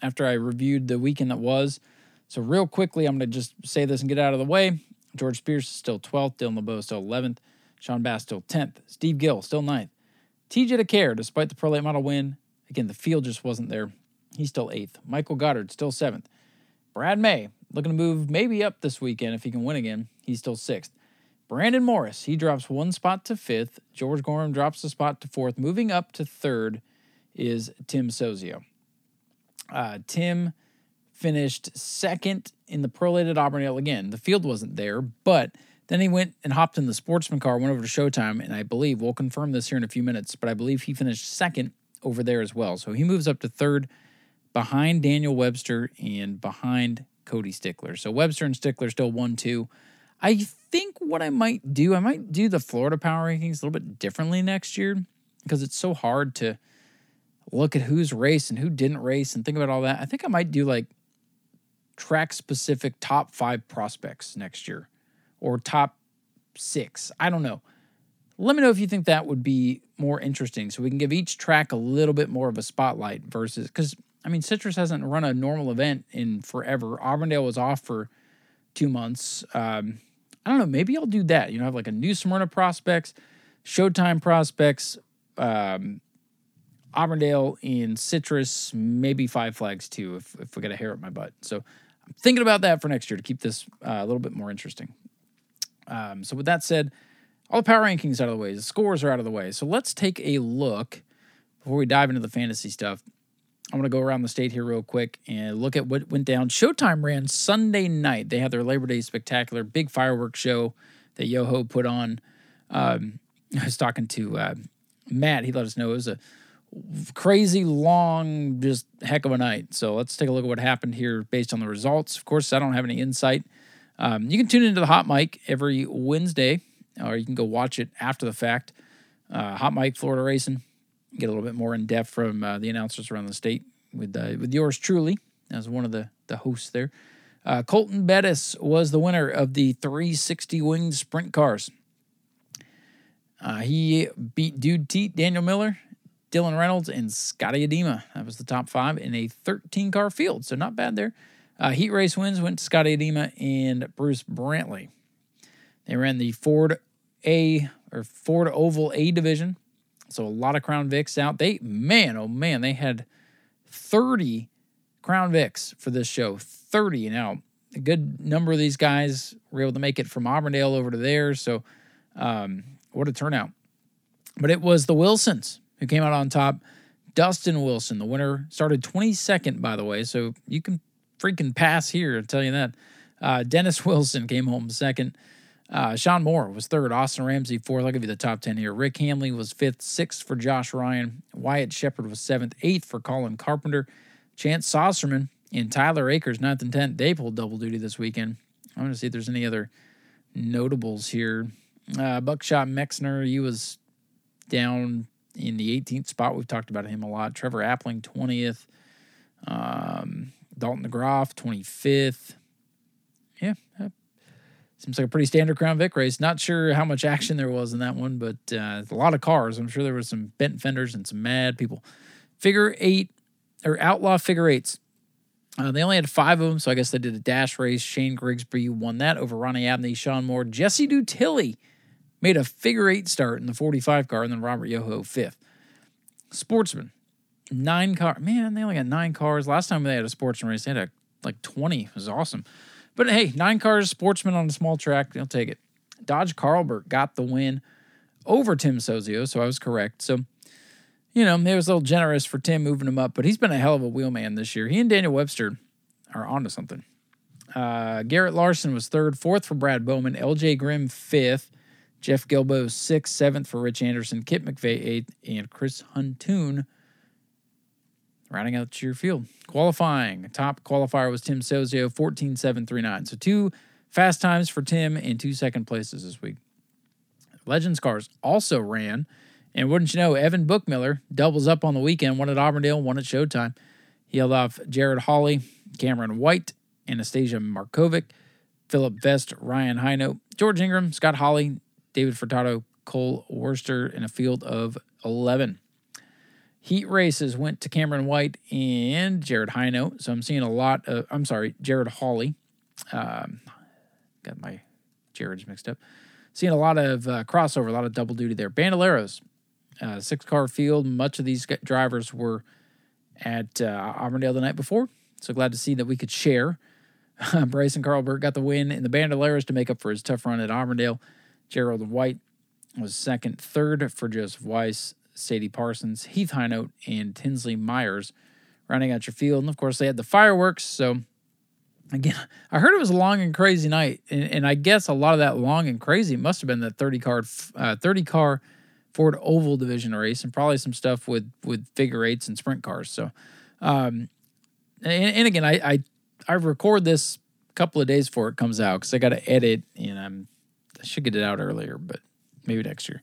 after I reviewed the weekend that was. So real quickly, I'm going to just say this and get out of the way. George Spears is still 12th. Dylan LeBeau is still 11th. Sean Bass still 10th. Steve Gill still 9th. TJ DeCare, despite the Pro Late Model win, again, the field just wasn't there. He's still 8th. Michael Goddard still 7th. Brad May, looking to move maybe up this weekend if he can win again. He's still 6th. Brandon Morris, he drops one spot to 5th. George Gorham drops a spot to 4th. Moving up to 3rd is Tim Sozio. Tim finished 2nd in the Pro-Late at Auburndale again. The field wasn't there, but then he went and hopped in the sportsman car, went over to Showtime, and I believe, we'll confirm this here in a few minutes, but I believe he finished 2nd over there as well. So he moves up to 3rd behind Daniel Webster and behind Cody Stickler. So Webster and Stickler still 1-2. I think what I might do the Florida Power Rankings a little bit differently next year because it's so hard to look at who's raced and who didn't race and think about all that. I think I might do like track-specific top 5 prospects next year or top 6. I don't know. Let me know if you think that would be more interesting so we can give each track a little bit more of a spotlight versus, because I mean, Citrus hasn't run a normal event in forever. Auburndale was off for 2 months. I don't know. Maybe I'll do that. You know, I have like a New Smyrna prospects, Showtime prospects, Auburndale and Citrus, maybe Five Flags too, if we got a hair up my butt. So I'm thinking about that for next year to keep this a little bit more interesting. So with that said, all the power rankings out of the way. The scores are out of the way. So let's take a look before we dive into the fantasy stuff. I'm going to go around the state here real quick and look at what went down. Showtime ran Sunday night. They had their Labor Day spectacular, big fireworks show that Yoho put on. I was talking to Matt. He let us know it was a crazy, long, just heck of a night. So let's take a look at what happened here based on the results. Of course, I don't have any insight. You can tune into the Hot Mic every Wednesday, or you can go watch it after the fact. Hot Mic Florida Racing. Get a little bit more in depth from the announcers around the state with yours truly as one of the hosts there. Colton Bettis was the winner of the 360 winged sprint cars. He beat Dude Teat, Daniel Miller, Dylan Reynolds, and Scotty Adema. That was the top 5 in a 13-car field, so not bad there. Heat race wins went to Scotty Adema and Bruce Brantley. They ran the Ford Oval A division. So a lot of Crown Vics out. They had 30 Crown Vics for this show. 30. Now, a good number of these guys were able to make it from Auburndale over to there. So what a turnout. But it was the Wilsons who came out on top. Dustin Wilson, the winner, started 22nd, by the way. So you can freaking pass here, I'll tell you that. Dennis Wilson came home 2nd. Sean Moore was 3rd. Austin Ramsey 4th. I'll give you the top 10 here. Rick Hamley was 5th. 6th for Josh Ryan. Wyatt Shepherd was 7th. 8th for Colin Carpenter. Chance Saucerman and Tyler Akers 9th and 10th. They pulled double duty this weekend. I'm going to see if there's any other notables here. Buckshot Mexner, he was down in the 18th spot. We've talked about him a lot. Trevor Appling 20th. Dalton DeGroff 25th. Yeah, seems like a pretty standard Crown Vic race. Not sure how much action there was in that one, but a lot of cars. I'm sure there was some bent fenders and some mad people. Outlaw figure eights. They only had 5 of them, so I guess they did a dash race. Shane Grigsby won that over Ronnie Abney, Sean Moore. Jesse Dutilli made a figure 8 start in the 45 car, and then Robert Yoho 5th. Sportsman, 9 car. Man, they only got 9 cars. Last time they had a sportsman race, they had like 20. It was awesome. But, hey, 9 cars, sportsman on a small track. They'll take it. Dodge Carlberg got the win over Tim Sozio, so I was correct. So, you know, it was a little generous for Tim moving him up, but he's been a hell of a wheelman this year. He and Daniel Webster are onto something. Garrett Larson was 3rd, 4th for Brad Bowman, LJ Grimm 5th, Jeff Gilbo 6th, 7th for Rich Anderson, Kit McVeigh 8th, and Chris Huntoon rounding out to your field. Qualifying. Top qualifier was Tim Sozio, 14.739. So 2 fast times for Tim and 2 second places this week. Legends cars also ran. And wouldn't you know, Evan Bookmiller doubles up on the weekend. One at Auburndale, one at Showtime. He held off Jared Hawley, Cameron White, Anastasia Markovic, Philip Vest, Ryan Hino, George Ingram, Scott Holley, David Furtado, Cole Worcester in a field of 11. Heat races went to Cameron White and Jared Hino. So I'm seeing a lot of, I'm sorry, Jared Hawley. Got my Jared's mixed up. Seeing a lot of crossover, a lot of double duty there. Bandoleros, six-car field. Much of these drivers were at Auburndale the night before. So glad to see that we could share. Bryson Carlberg got the win in the Bandoleros to make up for his tough run at Auburndale. Gerald White was second. Third for Joseph Weiss, Sadie Parsons, Heath Hinote, and Tinsley Myers rounding out your field. And, of course, they had the fireworks. So, again, I heard it was a long and crazy night. And I guess a lot of that long and crazy must have been the 30-car Ford Oval Division race and probably some stuff with figure eights and sprint cars. So, and again, I record this a couple of days before it comes out because I got to edit, and I should get it out earlier, but maybe next year.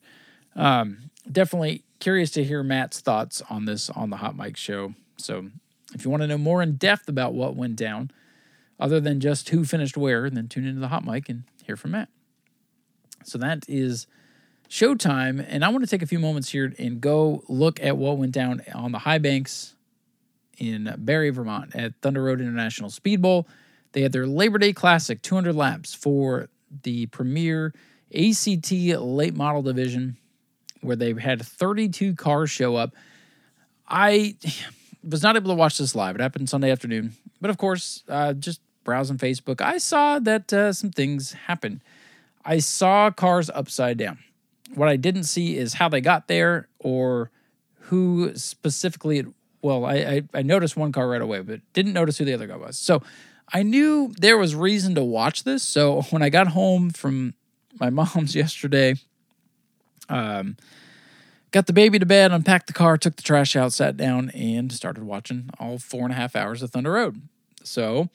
Definitely curious to hear Matt's thoughts on this on the Hot Mic Show. So if you want to know more in depth about what went down, other than just who finished where, then tune into the Hot Mic and hear from Matt. So that is Showtime, and I want to take a few moments here and go look at what went down on the High Banks in Barry, Vermont at Thunder Road International Speed Bowl. They had their Labor Day Classic 200 laps for the premier ACT late model division where they had 32 cars show up. I was not able to watch this live. It happened Sunday afternoon. But, of course, just browsing Facebook, I saw that some things happened. I saw cars upside down. What I didn't see is how they got there or who specifically it. Well, I noticed one car right away, but didn't notice who the other guy was. So I knew there was reason to watch this. So when I got home from my mom's yesterday, got the baby to bed, unpacked the car, took the trash out, sat down, and started watching all 4.5 hours of Thunder Road. So,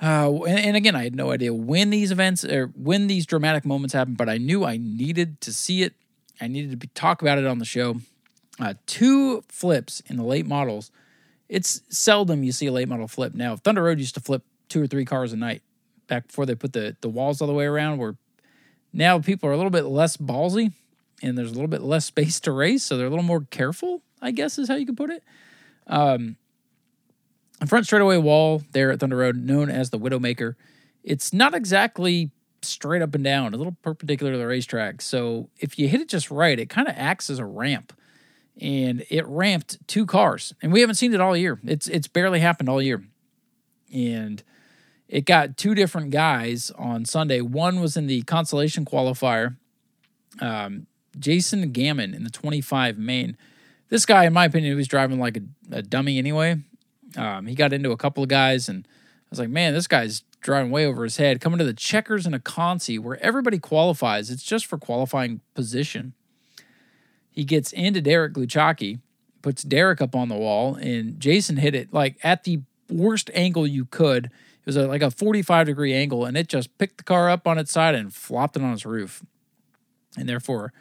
and again, I had no idea when these events or when these dramatic moments happened, but I knew I needed to see it. I needed to talk about it on the show. Two flips in the late models. It's seldom you see a late model flip. Now, Thunder Road used to flip 2 or 3 cars a night back before they put the walls all the way around, where now people are a little bit less ballsy and there's a little bit less space to race, so they're a little more careful, I guess is how you could put it. A front straightaway wall there at Thunder Road known as the Widowmaker. It's not exactly straight up and down, a little perpendicular to the racetrack. So if you hit it just right, it kind of acts as a ramp. And it ramped 2 cars. And we haven't seen it all year. It's barely happened all year. And it got 2 different guys on Sunday. One was in the consolation qualifier, Jason Gammon in the 25 main. This guy, in my opinion, he was driving like a dummy anyway. He got into a couple of guys, and I was like, man, this guy's driving way over his head. Coming to the checkers in a consi where everybody qualifies. It's just for qualifying position. He gets into Derek Gluchacki, puts Derek up on the wall, and Jason hit it like at the worst angle you could. It was like a 45-degree angle, and it just picked the car up on its side and flopped it on its roof. And therefore,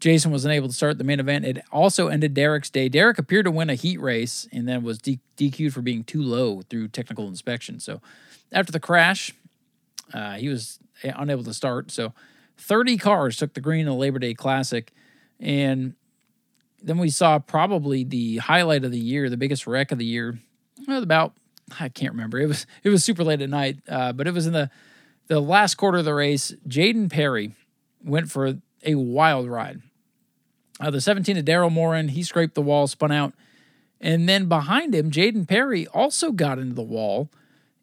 Jason wasn't able to start the main event. It also ended Derek's day. Derek appeared to win a heat race and then was DQ'd for being too low through technical inspection. So after the crash, he was unable to start. So 30 cars took the green in the Labor Day Classic. And then we saw probably the highlight of the year, the biggest wreck of the year. About, I can't remember. It was super late at night, but it was in the last quarter of the race. Jaden Perry went for a wild ride. The 17 to Daryl Morin, he scraped the wall, spun out. And then behind him, Jaden Perry also got into the wall.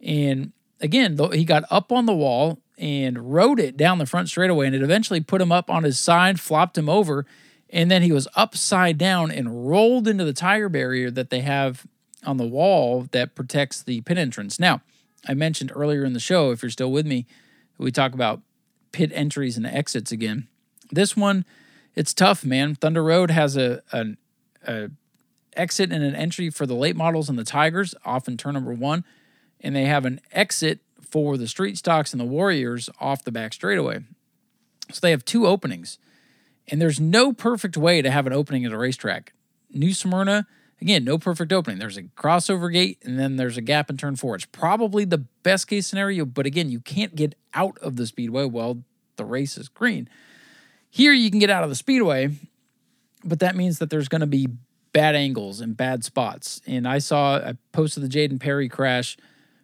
And again, he got up on the wall and rode it down the front straightaway, and it eventually put him up on his side, flopped him over. And then he was upside down and rolled into the tire barrier that they have on the wall that protects the pit entrance. Now, I mentioned earlier in the show, if you're still with me, we talk about pit entries and exits again. This one, it's tough, man. Thunder Road has an exit and an entry for the late models and the Tigers, often turn number 1, and they have an exit for the street stocks and the Warriors off the back straightaway. So they have 2 openings. And there's no perfect way to have an opening at a racetrack. New Smyrna Again, no perfect opening. There's a crossover gate, and then there's a gap in turn four. It's probably the best case scenario, but again, you can't get out of the speedway while the race is green. Here, you can get out of the speedway, but that means that there's going to be bad angles and bad spots. And I posted the Jaden Perry crash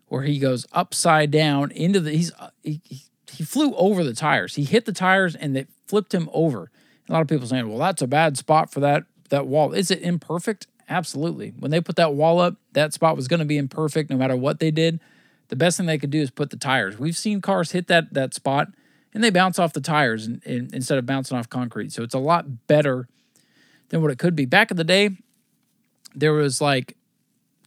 where he goes upside down into the, he flew over the tires. He hit the tires and it flipped him over. A lot of people saying, well, that's a bad spot for that wall. Is it imperfect? Absolutely. When they put that wall up, that spot was going to be imperfect no matter what they did. The best thing they could do is put the tires. We've seen cars hit that spot, and they bounce off the tires and instead of bouncing off concrete. So it's a lot better than what it could be. Back in the day, there was like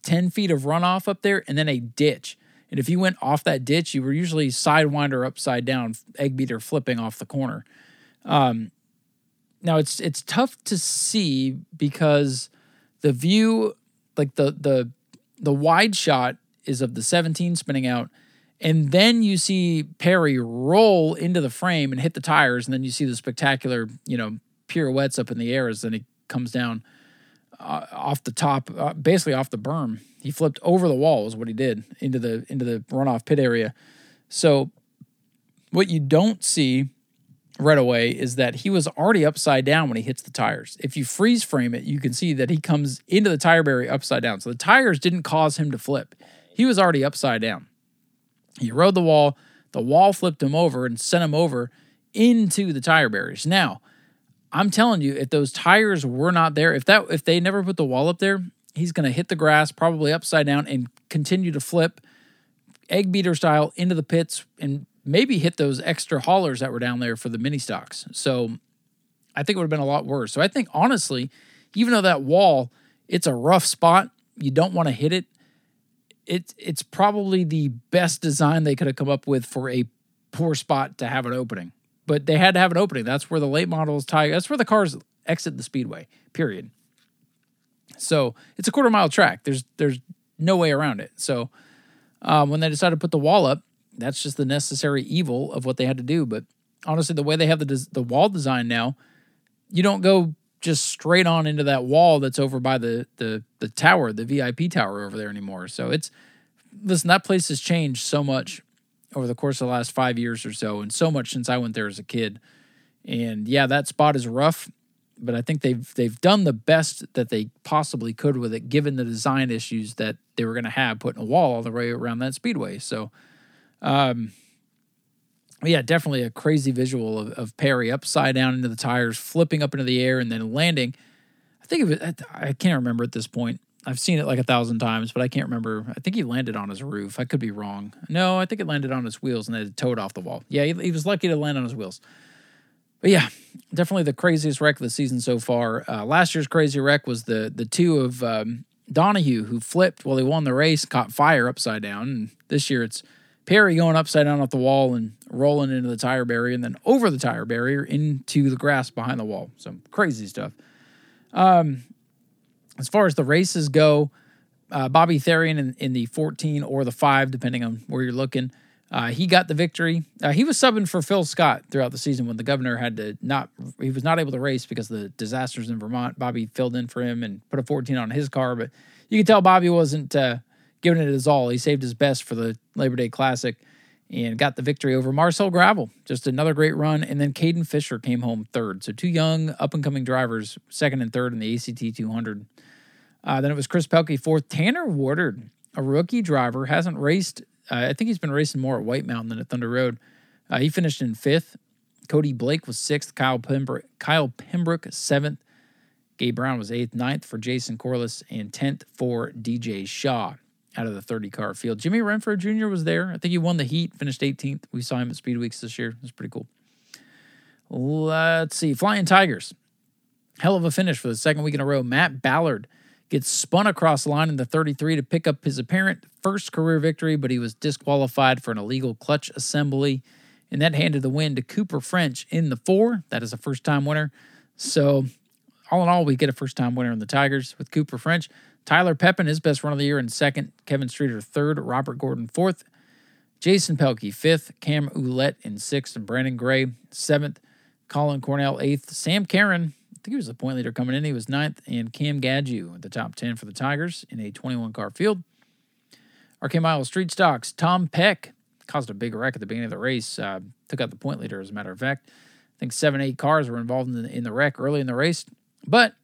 10 feet of runoff up there and then a ditch. And if you went off that ditch, you were usually sidewinder upside down, egg beater flipping off the corner. Now, it's tough to see because the view, like the wide shot is of the 17 spinning out, and then you see Perry roll into the frame and hit the tires, and then you see the spectacular, pirouettes up in the air as then he comes down off the top, basically off the berm. He flipped over the wall is what he did, into the runoff pit area. So what you don't see right away is that he was already upside down when he hits the tires. If you freeze frame it, you can see that he comes into the tire barrier upside down. So the tires didn't cause him to flip. He was already upside down. He rode the wall flipped him over and sent him over into the tire barriers. Now, I'm telling you, if those tires were not there, if they never put the wall up there, he's going to hit the grass, probably upside down, and continue to flip egg beater style into the pits and maybe hit those extra haulers that were down there for the mini stocks. So I think it would have been a lot worse. So I think, honestly, even though that wall, it's a rough spot, you don't want to hit it, it's probably the best design they could have come up with for a poor spot to have an opening. But they had to have an opening. That's where the late models tie. That's where the cars exit the speedway, period. So it's a quarter-mile track. There's no way around it. So when they decided to put the wall up, that's just the necessary evil of what they had to do. But honestly, the way they have the wall design now, you don't go just straight on into that wall that's over by the tower, the VIP tower over there anymore. So that place has changed so much over the course of the last 5 years or so, and so much since I went there as a kid. And yeah, that spot is rough, but I think they've done the best that they possibly could with it, given the design issues that they were going to have putting a wall all the way around that speedway. So yeah, definitely a crazy visual of Perry upside down into the tires, flipping up into the air, and then landing. I think it was, I can't remember at this point. I've seen it like 1,000 times, but I can't remember. I think he landed on his roof. I could be wrong. No, I think it landed on his wheels and they towed off the wall. Yeah, he was lucky to land on his wheels. But yeah, definitely the craziest wreck of the season so far. Last year's crazy wreck was the two of Donahue, who flipped while he won the race, caught fire upside down. And this year it's Perry going upside down off the wall and rolling into the tire barrier and then over the tire barrier into the grass behind the wall. Some crazy stuff. As far as the races go, Bobby Therian in the 14 or the 5, depending on where you're looking, he got the victory. He was subbing for Phil Scott throughout the season when the governor he was not able to race because of the disasters in Vermont. Bobby filled in for him and put a 14 on his car, but you can tell Bobby wasn't giving it his all. He saved his best for the Labor Day Classic and got the victory over Marcel Gravel. Just another great run. And then Caden Fisher came home third. So two young, up-and-coming drivers, second and third in the ACT 200. Then it was Chris Pelkey fourth. Tanner Woodard, a rookie driver, hasn't raced. I think he's been racing more at White Mountain than at Thunder Road. He finished in fifth. Cody Blake was sixth. Kyle Pembroke seventh. Gabe Brown was eighth. Ninth for Jason Corliss and 10th for DJ Shaw out of the 30-car field. Jimmy Renfro Jr. was there. I think he won the heat, finished 18th. We saw him at Speed Weeks this year. It was pretty cool. Let's see. Flying Tigers. Hell of a finish for the second week in a row. Matt Ballard gets spun across the line in the 33 to pick up his apparent first career victory, but he was disqualified for an illegal clutch assembly, and that handed the win to Cooper French in the 4. That is a first-time winner. So, all in all, we get a first-time winner in the Tigers with Cooper French. Tyler Pepin, his best run of the year, in second. Kevin Streeter, third. Robert Gordon, fourth. Jason Pelkey, fifth. Cam Ouellette in sixth. And Brandon Gray, seventh. Colin Cornell, eighth. Sam Caron, I think he was the point leader coming in. He was 9th, and Cam Gadgew at the top 10 for the Tigers in a 21-car field. RK Miles Street Stocks, Tom Peck caused a big wreck at the beginning of the race. Took out the point leader, as a matter of fact. I think 7-8 cars were involved in the wreck early in the race. But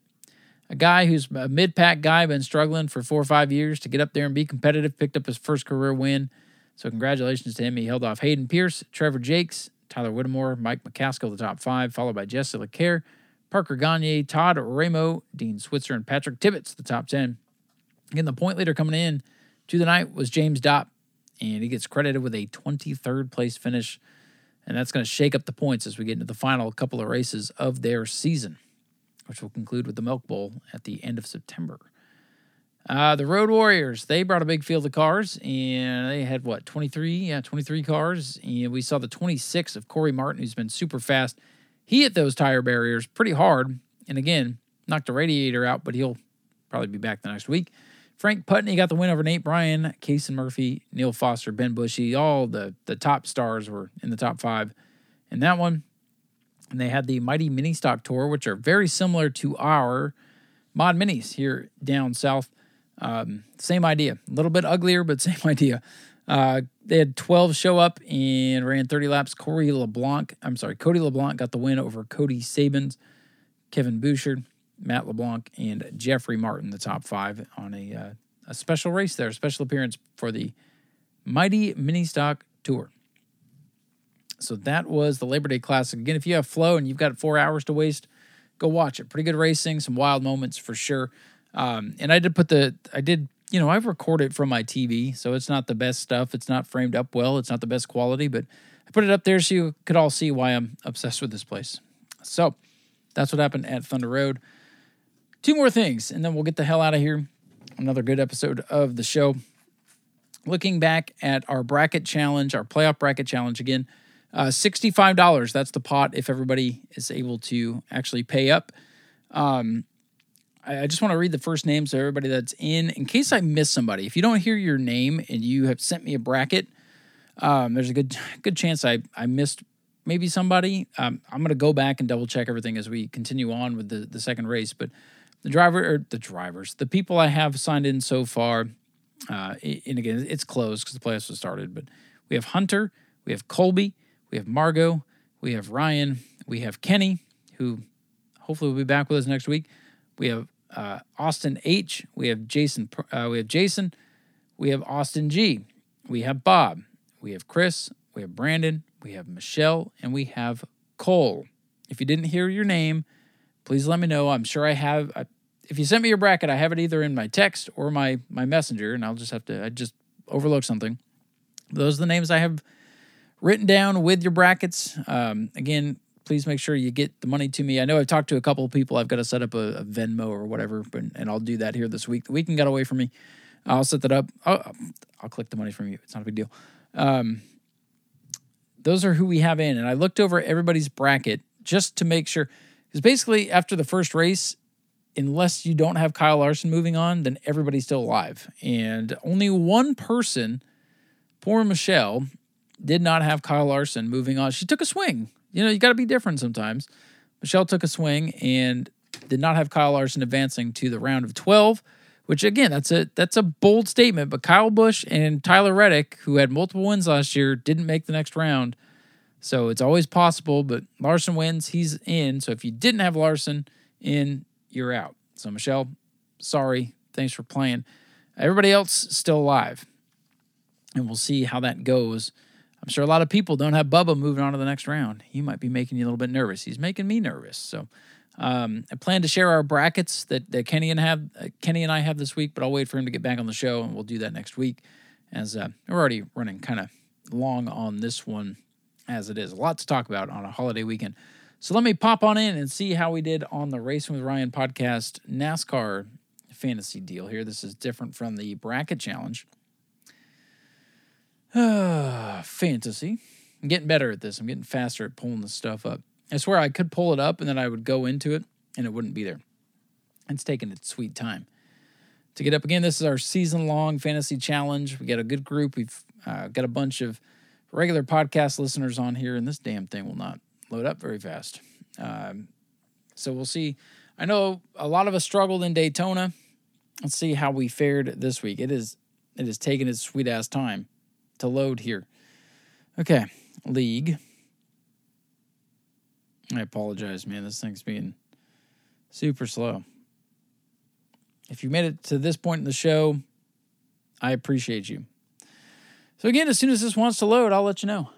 a guy who's a mid-pack guy, been struggling for 4 or 5 years to get up there and be competitive, picked up his first career win. So congratulations to him. He held off Hayden Pierce, Trevor Jakes, Tyler Whittemore, Mike McCaskill, the top 5, followed by Jesse LeCare, Parker Gagne, Todd Ramo, Dean Switzer, and Patrick Tibbetts, the top 10. Again, the point leader coming in to the night was James Dopp, and he gets credited with a 23rd place finish, and that's going to shake up the points as we get into the final couple of races of their season, which will conclude with the Milk Bowl at the end of September. The Road Warriors, they brought a big field of cars, and they had, 23 cars, and we saw the 26 of Corey Martin, who's been super fast. He hit those tire barriers pretty hard, and again, knocked the radiator out, but he'll probably be back the next week. Frank Putney got the win over Nate Bryan, Casey Murphy, Neil Foster, Ben Bushey. All the top stars were in the top 5 in that one. And they had the Mighty Mini Stock Tour, which are very similar to our Mod Minis here down south. Same idea. A little bit uglier, but same idea. They had 12 show up and ran 30 laps. Cody LeBlanc got the win over Cody Sabins, Kevin Bouchard, Matt LeBlanc, and Jeffrey Martin, the top 5, on a special race there, a special appearance for the Mighty Mini Stock Tour. So that was the Labor Day Classic. Again, if you have Flo and you've got 4 hours to waste, go watch it. Pretty good racing, some wild moments for sure. And I did I've recorded it from my TV, so it's not the best stuff. It's not framed up well. It's not the best quality, but I put it up there so you could all see why I'm obsessed with this place. So that's what happened at Thunder Road. 2 more things, and then we'll get the hell out of here. Another good episode of the show. Looking back at our bracket challenge, our playoff bracket challenge again, $65. That's the pot if everybody is able to actually pay up. I just want to read the first names of everybody that's in case I miss somebody. If you don't hear your name and you have sent me a bracket, there's a good chance I missed maybe somebody. I'm going to go back and double-check everything as we continue on with the second race. But the people I have signed in so far, and again, it's close because the playoffs have started, but we have Hunter, we have Colby, we have Margo, we have Ryan, we have Kenny, who hopefully will be back with us next week. We have Austin H, we have Jason, we have Austin G, we have Bob, we have Chris, we have Brandon, we have Michelle, and we have Cole. If you didn't hear your name, please let me know. I'm sure I have. If you sent me your bracket, I have it either in my text or my messenger, and I'll just have to. I just overlooked something. Those are the names I have written down with your brackets. Again, please make sure you get the money to me. I know I've talked to a couple of people. I've got to set up a Venmo or whatever, and I'll do that here this week. The weekend got away from me. I'll set that up. I'll collect the money from you. It's not a big deal. Those are who we have in. And I looked over everybody's bracket just to make sure. Because basically after the first race, unless you don't have Kyle Larson moving on, then everybody's still alive. And only one person, poor Michelle, did not have Kyle Larson moving on. She took a swing. You got to be different sometimes. Michelle took a swing and did not have Kyle Larson advancing to the round of 12, which, again, that's a bold statement. But Kyle Busch and Tyler Reddick, who had multiple wins last year, didn't make the next round. So it's always possible, but Larson wins, he's in. So if you didn't have Larson in, you're out. So, Michelle, sorry. Thanks for playing. Everybody else still alive. And we'll see how that goes. I'm sure a lot of people don't have Bubba moving on to the next round. He might be making you a little bit nervous. He's making me nervous. So I plan to share our brackets that Kenny and I have this week, but I'll wait for him to get back on the show, and we'll do that next week, as we're already running kind of long on this one as it is. A lot to talk about on a holiday weekend. So let me pop on in and see how we did on the Racing with Ryan podcast NASCAR fantasy deal here. This is different from the bracket challenge. Fantasy. I'm getting better at this. I'm getting faster at pulling this stuff up. I swear I could pull it up and then I would go into it and it wouldn't be there. It's taking its sweet time to get up again. This is our season-long fantasy challenge. We got a good group. We've got a bunch of regular podcast listeners on here, and this damn thing will not load up very fast. So we'll see. I know a lot of us struggled in Daytona. Let's see how we fared this week. It is taking its sweet-ass time to load here. Okay, league. I apologize, man. This thing's being super slow. If you made it to this point in the show, I appreciate you. So again, as soon as this wants to load, I'll let you know.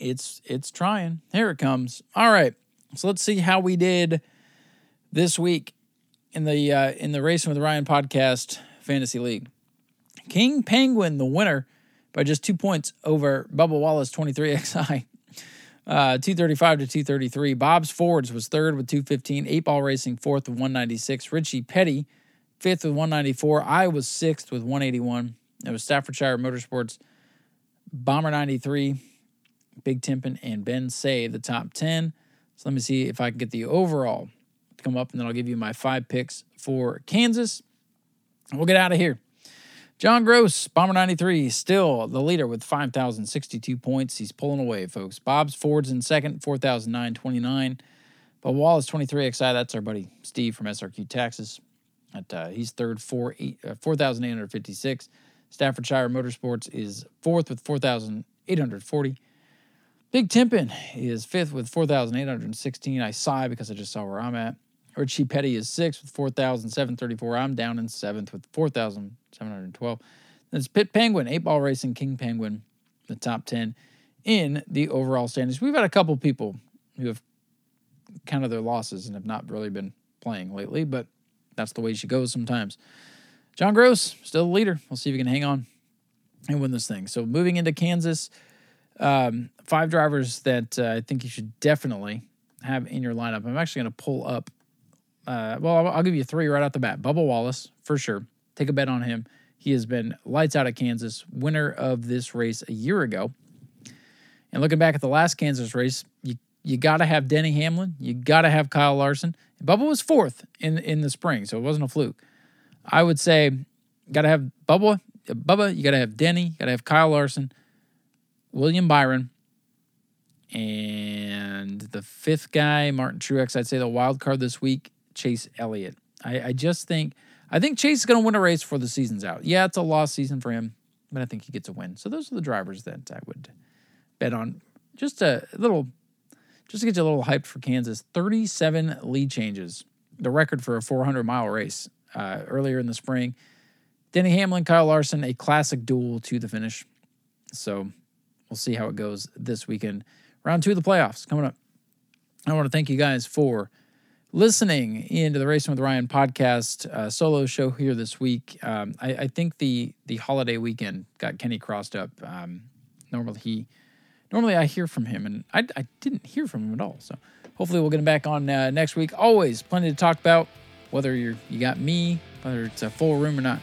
It's trying. Here it comes. All right. So let's see how we did this week in the Racing with Ryan podcast fantasy league. King Penguin, the winner by just 2 points over Bubba Wallace 23XI, 235 to 233. Bob's Fords was third with 215. 8-Ball Racing fourth with 196. Richie Petty fifth with 194. I was sixth with 181. It was Staffordshire Motorsports, Bomber 93, Big Timpin, and Ben Say, the top 10. So let me see if I can get the overall to come up, and then I'll give you my five picks for Kansas. And we'll get out of here. John Gross, Bomber 93, still the leader with 5,062 points. He's pulling away, folks. Bob's Ford's in second, 4,929. But Wallace 23XI, that's our buddy Steve from SRQ Taxes. He's third, 4,856. Staffordshire Motorsports is fourth with 4,840. Big Timpin is fifth with 4,816. I sigh because I just saw where I'm at. Richie Petty is sixth with 4,734. I'm down in seventh with 4,712. Then it's Pitt Penguin, 8-Ball Racing, King Penguin, the top 10 in the overall standings. We've had a couple people who have counted their losses and have not really been playing lately, but that's the way she goes sometimes. John Gross, still the leader. We'll see if he can hang on and win this thing. So moving into Kansas, five drivers that I think you should definitely have in your lineup. I'm actually going to pull up. I'll give you three right out the bat. Bubba Wallace, for sure. Take a bet on him. He has been lights out at Kansas, winner of this race a year ago. And looking back at the last Kansas race, you got to have Denny Hamlin. You got to have Kyle Larson. Bubba was fourth in the spring, so it wasn't a fluke. I would say got to have Bubba, you got to have Denny, you got to have Kyle Larson, William Byron, and the fifth guy, Martin Truex. I'd say the wild card this week, Chase Elliott. I think Chase is going to win a race before the season's out. Yeah, it's a lost season for him, but I think he gets a win. So those are the drivers that I would bet on. Just to get you a little hyped for Kansas, 37 lead changes, the record for a 400-mile race earlier in the spring. Denny Hamlin, Kyle Larson, a classic duel to the finish. So we'll see how it goes this weekend. Round 2 of the playoffs coming up. I want to thank you guys for listening into the Racing with Ryan podcast solo show here this week. I think the holiday weekend got Kenny crossed up. Normally I hear from him, and I didn't hear from him at all. So hopefully we'll get him back on next week. Always plenty to talk about, whether you got me, whether it's a full room or not.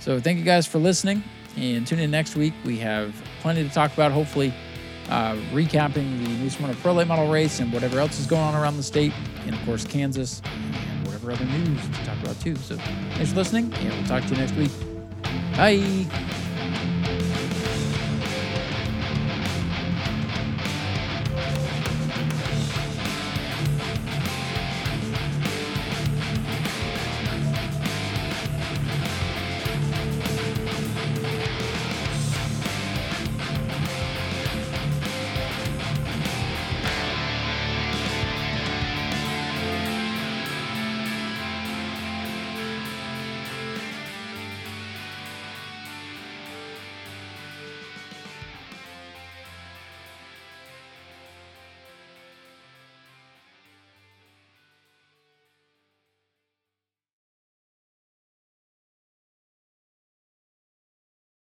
So thank you guys for listening, and tune in next week. We have plenty to talk about, hopefully recapping the New Smyrna Pro Late Model race and whatever else is going on around the state, and of course Kansas, and whatever other news to talk about too. So thanks for listening, and we'll talk to you next week. Bye.